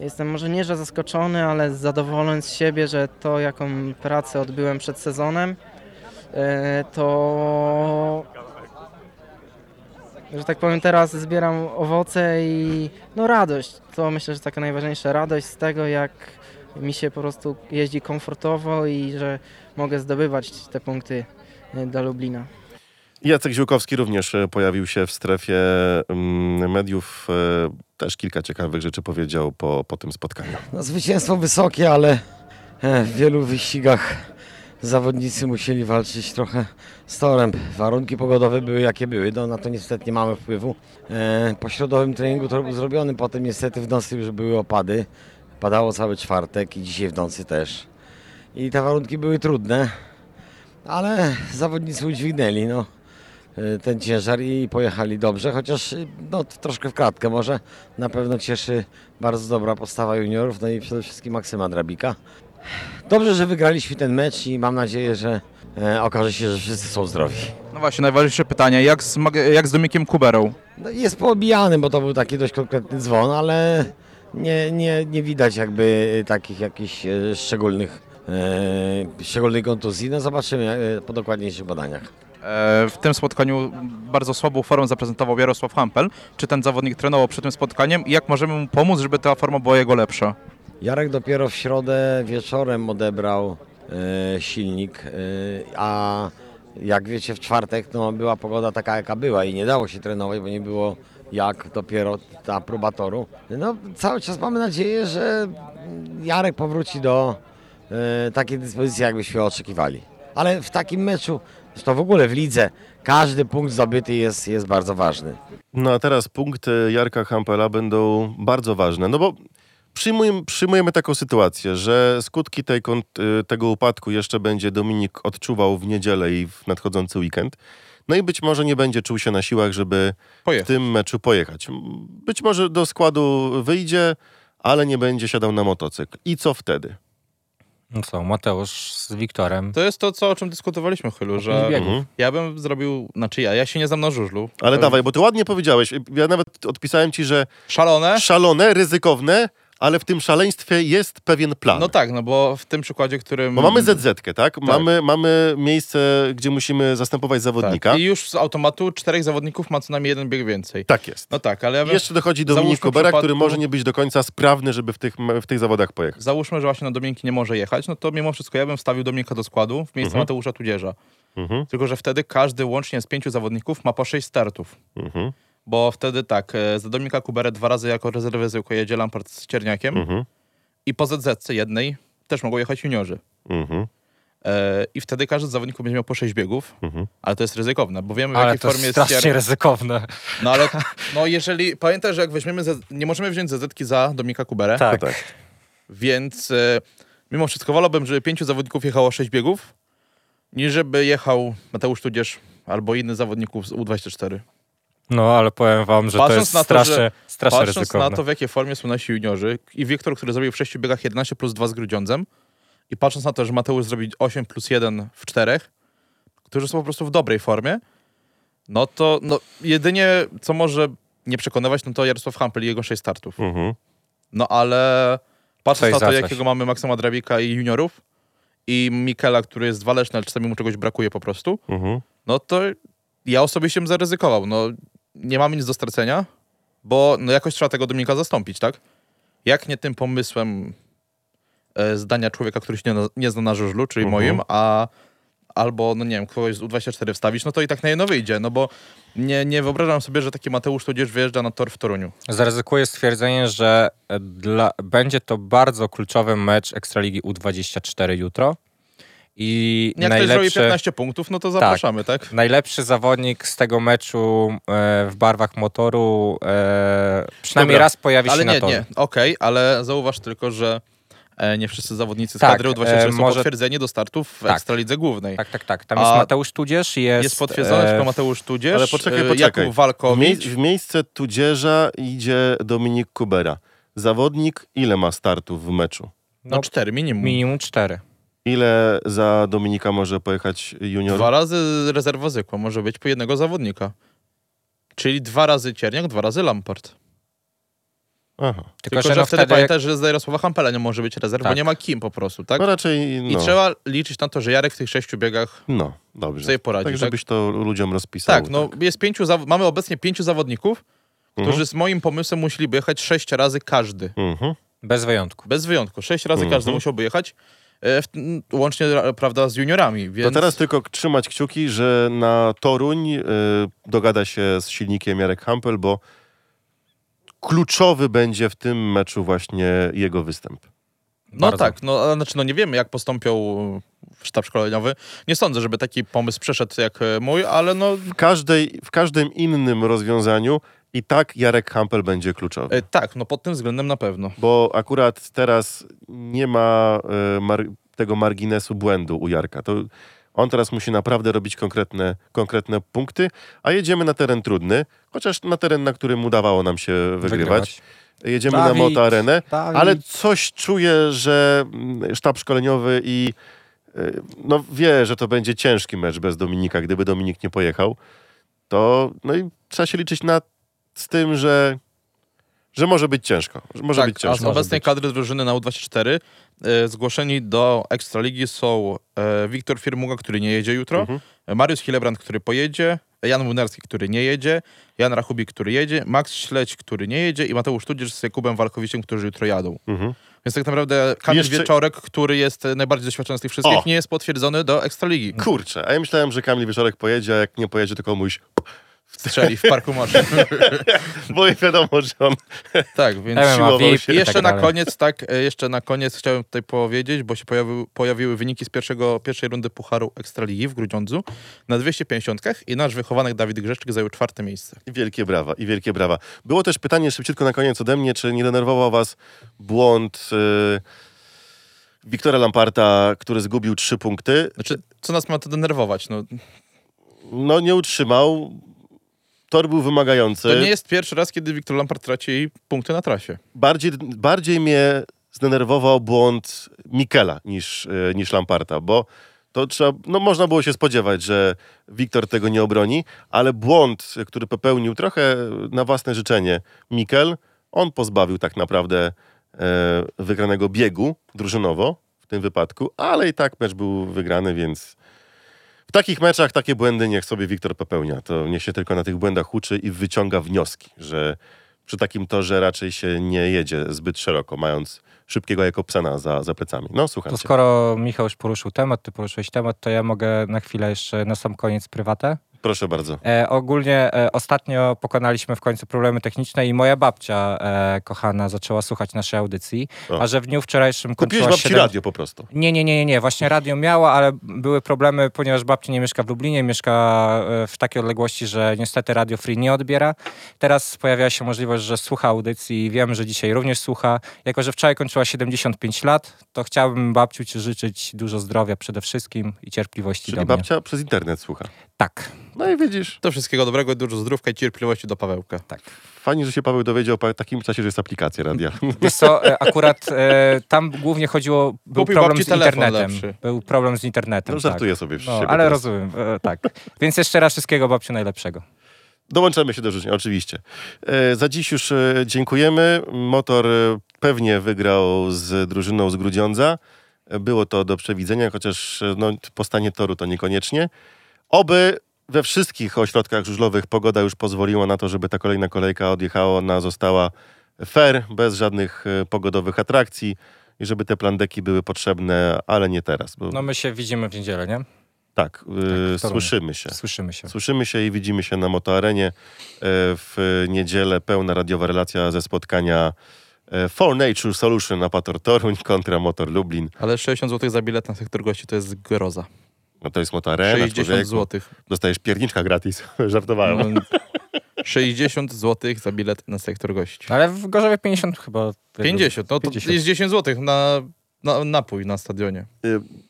jestem może nie, że zaskoczony, ale zadowolony z siebie, że to jaką pracę odbyłem przed sezonem, to, że tak powiem, teraz zbieram owoce i radość. To myślę, że taka najważniejsza radość z tego, jak mi się po prostu jeździ komfortowo i że mogę zdobywać te punkty dla Lublina. Jacek Ziółkowski również pojawił się w strefie mediów. Też kilka ciekawych rzeczy powiedział po tym spotkaniu. Zwycięstwo wysokie, ale w wielu wyścigach zawodnicy musieli walczyć trochę z torem. Warunki pogodowe były jakie były, na to niestety nie mamy wpływu. Po środowym treningu to był zrobiony, potem niestety w nocy już były opady. Padało cały czwartek i dzisiaj w nocy też. I te warunki były trudne, ale zawodnicy udźwignęli, ten ciężar i pojechali dobrze, chociaż troszkę w kratkę może. Na pewno cieszy bardzo dobra postawa juniorów, i przede wszystkim Maksyma Drabika. Dobrze, że wygraliśmy ten mecz i mam nadzieję, że okaże się, że wszyscy są zdrowi. Właśnie, najważniejsze pytanie, jak z Dominikiem Kuberą? Jest poobijany, bo to był taki dość konkretny dzwon, ale nie widać jakby takich jakichś szczególnej kontuzji. Zobaczymy po dokładniejszych badaniach. W tym spotkaniu bardzo słabą formę zaprezentował Jarosław Hampel. Czy ten zawodnik trenował przed tym spotkaniem i jak możemy mu pomóc, żeby ta forma była jego lepsza? Jarek dopiero w środę wieczorem odebrał silnik, a jak wiecie w czwartek była pogoda taka jaka była i nie dało się trenować, bo nie było jak dopiero ta próba toru. No, cały czas mamy nadzieję, że Jarek powróci do takiej dyspozycji, jakbyśmy oczekiwali. Ale w takim meczu, to w ogóle w lidze, każdy punkt zdobyty jest bardzo ważny. No a teraz punkty Jarka Hampela będą bardzo ważne, no bo przyjmujemy taką sytuację, że skutki tego upadku jeszcze będzie Dominik odczuwał w niedzielę i w nadchodzący weekend. No i być może nie będzie czuł się na siłach, żeby w tym meczu pojechać. Być może do składu wyjdzie, ale nie będzie siadał na motocykl. I co wtedy? No co, Mateusz z Wiktorem. To jest to, o czym dyskutowaliśmy, Chylu, że ja bym zrobił, ja się nie znam na żużlu. Ale dawaj, bo ty ładnie powiedziałeś. Ja nawet odpisałem ci, że szalone, ryzykowne, ale w tym szaleństwie jest pewien plan. No tak, no bo w tym przykładzie, którym... Bo mamy ZZ-kę, tak? Mamy miejsce, gdzie musimy zastępować zawodnika. Tak. I już z automatu 4 zawodników ma co najmniej 1 bieg więcej. Tak jest. No tak, ale... Jeszcze dochodzi Dominik Kubera, który może nie być do końca sprawny, żeby w tych zawodach pojechać. Załóżmy, że właśnie na Dominiki nie może jechać, no to mimo wszystko ja bym wstawił Dominika do składu w miejsce Mateusza Tudzierza. Tylko że wtedy każdy łącznie z 5 zawodników ma po 6 startów. Bo wtedy tak, za Dominika Kuberę 2 razy jako rezerwy zwykłe jedzie Lampart z Cierniakiem i po ZZ-ce jednej też mogą jechać juniorzy. I wtedy każdy z zawodników będzie miał po 6 biegów, ale to jest ryzykowne, bo wiemy w jakiej formie jest... Ale to strasznie ryzykowne. No ale jeżeli... Pamiętaj, że jak weźmiemy... Nie możemy wziąć ZZ-ki za Dominika Kuberę. Tak. Więc mimo wszystko wolałbym, żeby 5 zawodników jechało 6 biegów, niż żeby jechał Mateusz Tudzierz albo inny zawodników z U24. No, ale powiem wam, że patrząc to jest strasznie ryzykowne. Patrząc na to, w jakiej formie są nasi juniorzy i Wiktor, który zrobił w 6 biegach 11 plus 2 z Grudziądzem i patrząc na to, że Mateusz zrobił 8 plus 1 w 4, którzy są po prostu w dobrej formie, no to jedynie, co może nie przekonywać, no to Jarosław Hampel i jego 6 startów. No, ale patrząc na to, jakiego mamy Maksyma Drabika i juniorów i Mikela, który jest waleczny, ale czasami mu czegoś brakuje po prostu, no to ja osobiście bym zaryzykował, nie mamy nic do stracenia, bo jakoś trzeba tego Dominika zastąpić, tak? Jak nie tym pomysłem zdania człowieka, który się nie zna na żużlu, czyli moim, albo, nie wiem, kogoś z U24 wstawić, no to i tak na jedno wyjdzie, no bo nie wyobrażam sobie, że taki Mateusz Tudzierz wyjeżdża na tor w Toruniu. Zaryzykuję stwierdzenie, że będzie to bardzo kluczowy mecz Ekstraligi U24 jutro. I jak ktoś zrobi 15 punktów, no to zapraszamy, tak? Najlepszy zawodnik z tego meczu w barwach motoru przynajmniej raz pojawi się na torze. Ale zauważ tylko, że nie wszyscy zawodnicy z kadry U24 są potwierdzeni do startów w Ekstralidze Głównej. Tak. Tam jest Mateusz Tudzierz. Jest potwierdzony tylko Mateusz Tudzierz. Ale poczekaj. Jakub Walkowicz. W miejsce Tudzierza idzie Dominik Kubera. Zawodnik ile ma startów w meczu? 4 minimum. Minimum 4. Ile za Dominika może pojechać junior? 2 razy rezerwa zwykła, może być po jednego zawodnika. Czyli 2 razy Cierniak, 2 razy Lampart. Aha. Tylko że wtedy pamiętaj, że za Jarosława Hampela nie może być rezerw, bo nie ma kim po prostu, tak? No raczej I trzeba liczyć na to, że Jarek w tych 6 biegach sobie poradzi. Tak, żebyś to ludziom rozpisał. Tak. Jest 5, mamy obecnie 5 zawodników, którzy z moim pomysłem musieliby jechać 6 razy każdy. Bez wyjątku. 6 razy każdy musiałby jechać. Łącznie, prawda, z juniorami. Więc... To teraz tylko trzymać kciuki, że na Toruń dogada się z silnikiem Jarek Hampel, bo kluczowy będzie w tym meczu właśnie jego występ. Nie wiemy, jak postąpią sztab szkoleniowy. Nie sądzę, żeby taki pomysł przeszedł jak mój, ale W każdym innym rozwiązaniu i tak Jarek Hampel będzie kluczowy. Pod tym względem na pewno. Bo akurat teraz nie ma tego marginesu błędu u Jarka. To on teraz musi naprawdę robić konkretne punkty, a jedziemy na teren trudny, chociaż na teren, na którym udawało nam się wygrywać. Jedziemy na Moto Arenę, ale coś czuję, że sztab szkoleniowy i wie, że to będzie ciężki mecz bez Dominika. Gdyby Dominik nie pojechał, to i trzeba się liczyć z tym, że może być ciężko. Być ciężko. A z obecnej kadry drużyny na U24 zgłoszeni do Ekstraligi są Wiktor Firmuga, który nie jedzie jutro, Mariusz Hillebrand, który pojedzie, Jan Wunarski, który nie jedzie, Jan Rachubik, który jedzie, Max Śleć, który nie jedzie i Mateusz Tudzierz z Jakubem Walkowiciem, którzy jutro jadą. Więc tak naprawdę Kamil Wieczorek, który jest najbardziej doświadczony z tych wszystkich, nie jest potwierdzony do Ekstraligi. Kurczę, a ja myślałem, że Kamil Wieczorek pojedzie, a jak nie pojedzie, to komuś... strzeli w parku mocznym. Bo wiadomo, że on tak, więc siłował się. Jeszcze na koniec, chciałem tutaj powiedzieć, bo się pojawiły wyniki z pierwszej rundy Pucharu Ekstraligi w Grudziądzu na 250-kach i nasz wychowanek Dawid Grzeszczyk zajął 4. miejsce. Wielkie brawa. Było też pytanie szybciutko na koniec ode mnie, czy nie denerwował was błąd Wiktora Lamparta, który zgubił 3 punkty. Znaczy, co nas ma to denerwować? No nie utrzymał. Tor był wymagający. To nie jest pierwszy raz, kiedy Wiktor Lampart traci punkty na trasie. Bardziej mnie zdenerwował błąd Mikela niż Lamparta, bo to trzeba, można było się spodziewać, że Wiktor tego nie obroni, ale błąd, który popełnił trochę na własne życzenie Mikel, on pozbawił tak naprawdę wygranego biegu drużynowo w tym wypadku, ale i tak mecz był wygrany, więc w takich meczach takie błędy niech sobie Wiktor popełnia. To niech się tylko na tych błędach uczy i wyciąga wnioski, że przy takim torze raczej się nie jedzie zbyt szeroko, mając szybkiego jako psana za plecami. No słuchajcie. To skoro Michał już poruszył temat, ty poruszyłeś temat, to ja mogę na chwilę jeszcze na sam koniec prywatę. Proszę bardzo. Ogólnie ostatnio pokonaliśmy w końcu problemy techniczne i moja babcia kochana zaczęła słuchać naszej audycji, a że w dniu wczorajszym kończyła... Kupiłeś babci radio po prostu? Nie. Właśnie radio miała, ale były problemy, ponieważ babcia nie mieszka w Lublinie, mieszka w takiej odległości, że niestety Radio Free nie odbiera. Teraz pojawia się możliwość, że słucha audycji i wiem, że dzisiaj również słucha. Jako że wczoraj kończyła 75 lat, to chciałbym babciu ci życzyć dużo zdrowia przede wszystkim i cierpliwości. Czyli do mnie. Babcia przez internet słucha? Tak. No i widzisz. To wszystkiego dobrego, dużo zdrówka i cierpliwości do Pawełka. Tak. Fajnie, że się Paweł dowiedział po takim czasie, że jest aplikacja radia. Wiesz co, akurat tam głównie chodziło, był problem z internetem. Był problem z internetem. No żartuję sobie przy siebie. Ale teraz rozumiem, tak. Więc jeszcze raz wszystkiego babciu najlepszego. Dołączamy się do życzenia, oczywiście. Za dziś już dziękujemy. Motor pewnie wygrał z drużyną z Grudziądza. Było to do przewidzenia, chociaż po stanie toru to niekoniecznie. Oby we wszystkich ośrodkach żużlowych pogoda już pozwoliła na to, żeby ta kolejna kolejka odjechała, ona została fair, bez żadnych pogodowych atrakcji i żeby te plandeki były potrzebne, ale nie teraz. Bo... my się widzimy w niedzielę, nie? Tak, słyszymy się i widzimy się na Motoarenie w niedzielę. Pełna radiowa relacja ze spotkania For Nature Solution na Pator Toruń kontra Motor Lublin. Ale 60 zł za bilet na sektor gości to jest groza. No to jest Motoarena, 60 zł. Dostajesz pierniczka gratis. Żartowałem. 60 zł za bilet na sektor gości. Ale w Gorzowie 50 chyba. 50, no to 50. Jest 10 zł na napój na stadionie.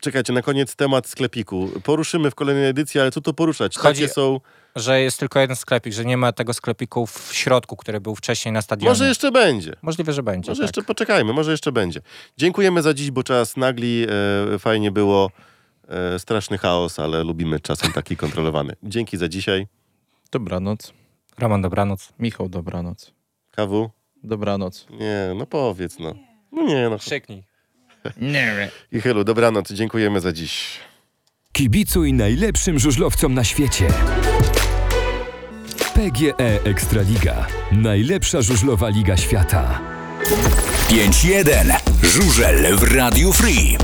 Czekajcie, na koniec temat sklepiku. Poruszymy w kolejnej edycji, ale co to poruszać? Chodzi, są... że jest tylko jeden sklepik, że nie ma tego sklepiku w środku, który był wcześniej na stadionie. Może jeszcze będzie. Możliwe, że będzie. Może jeszcze poczekajmy, może jeszcze będzie. Dziękujemy za dziś, bo czas nagli. Fajnie było. Straszny chaos, ale lubimy czasem taki kontrolowany. Dzięki za dzisiaj. Dobranoc. Roman, dobranoc. Michał, dobranoc. KW? Dobranoc. Nie, powiedz Nie. Krzyknij. Nie. I Chylu, dobranoc. Dziękujemy za dziś. Kibicuj najlepszym żużlowcom na świecie. PGE Ekstraliga. Najlepsza żużlowa liga świata. 5-1. Żużel w Radiu Free.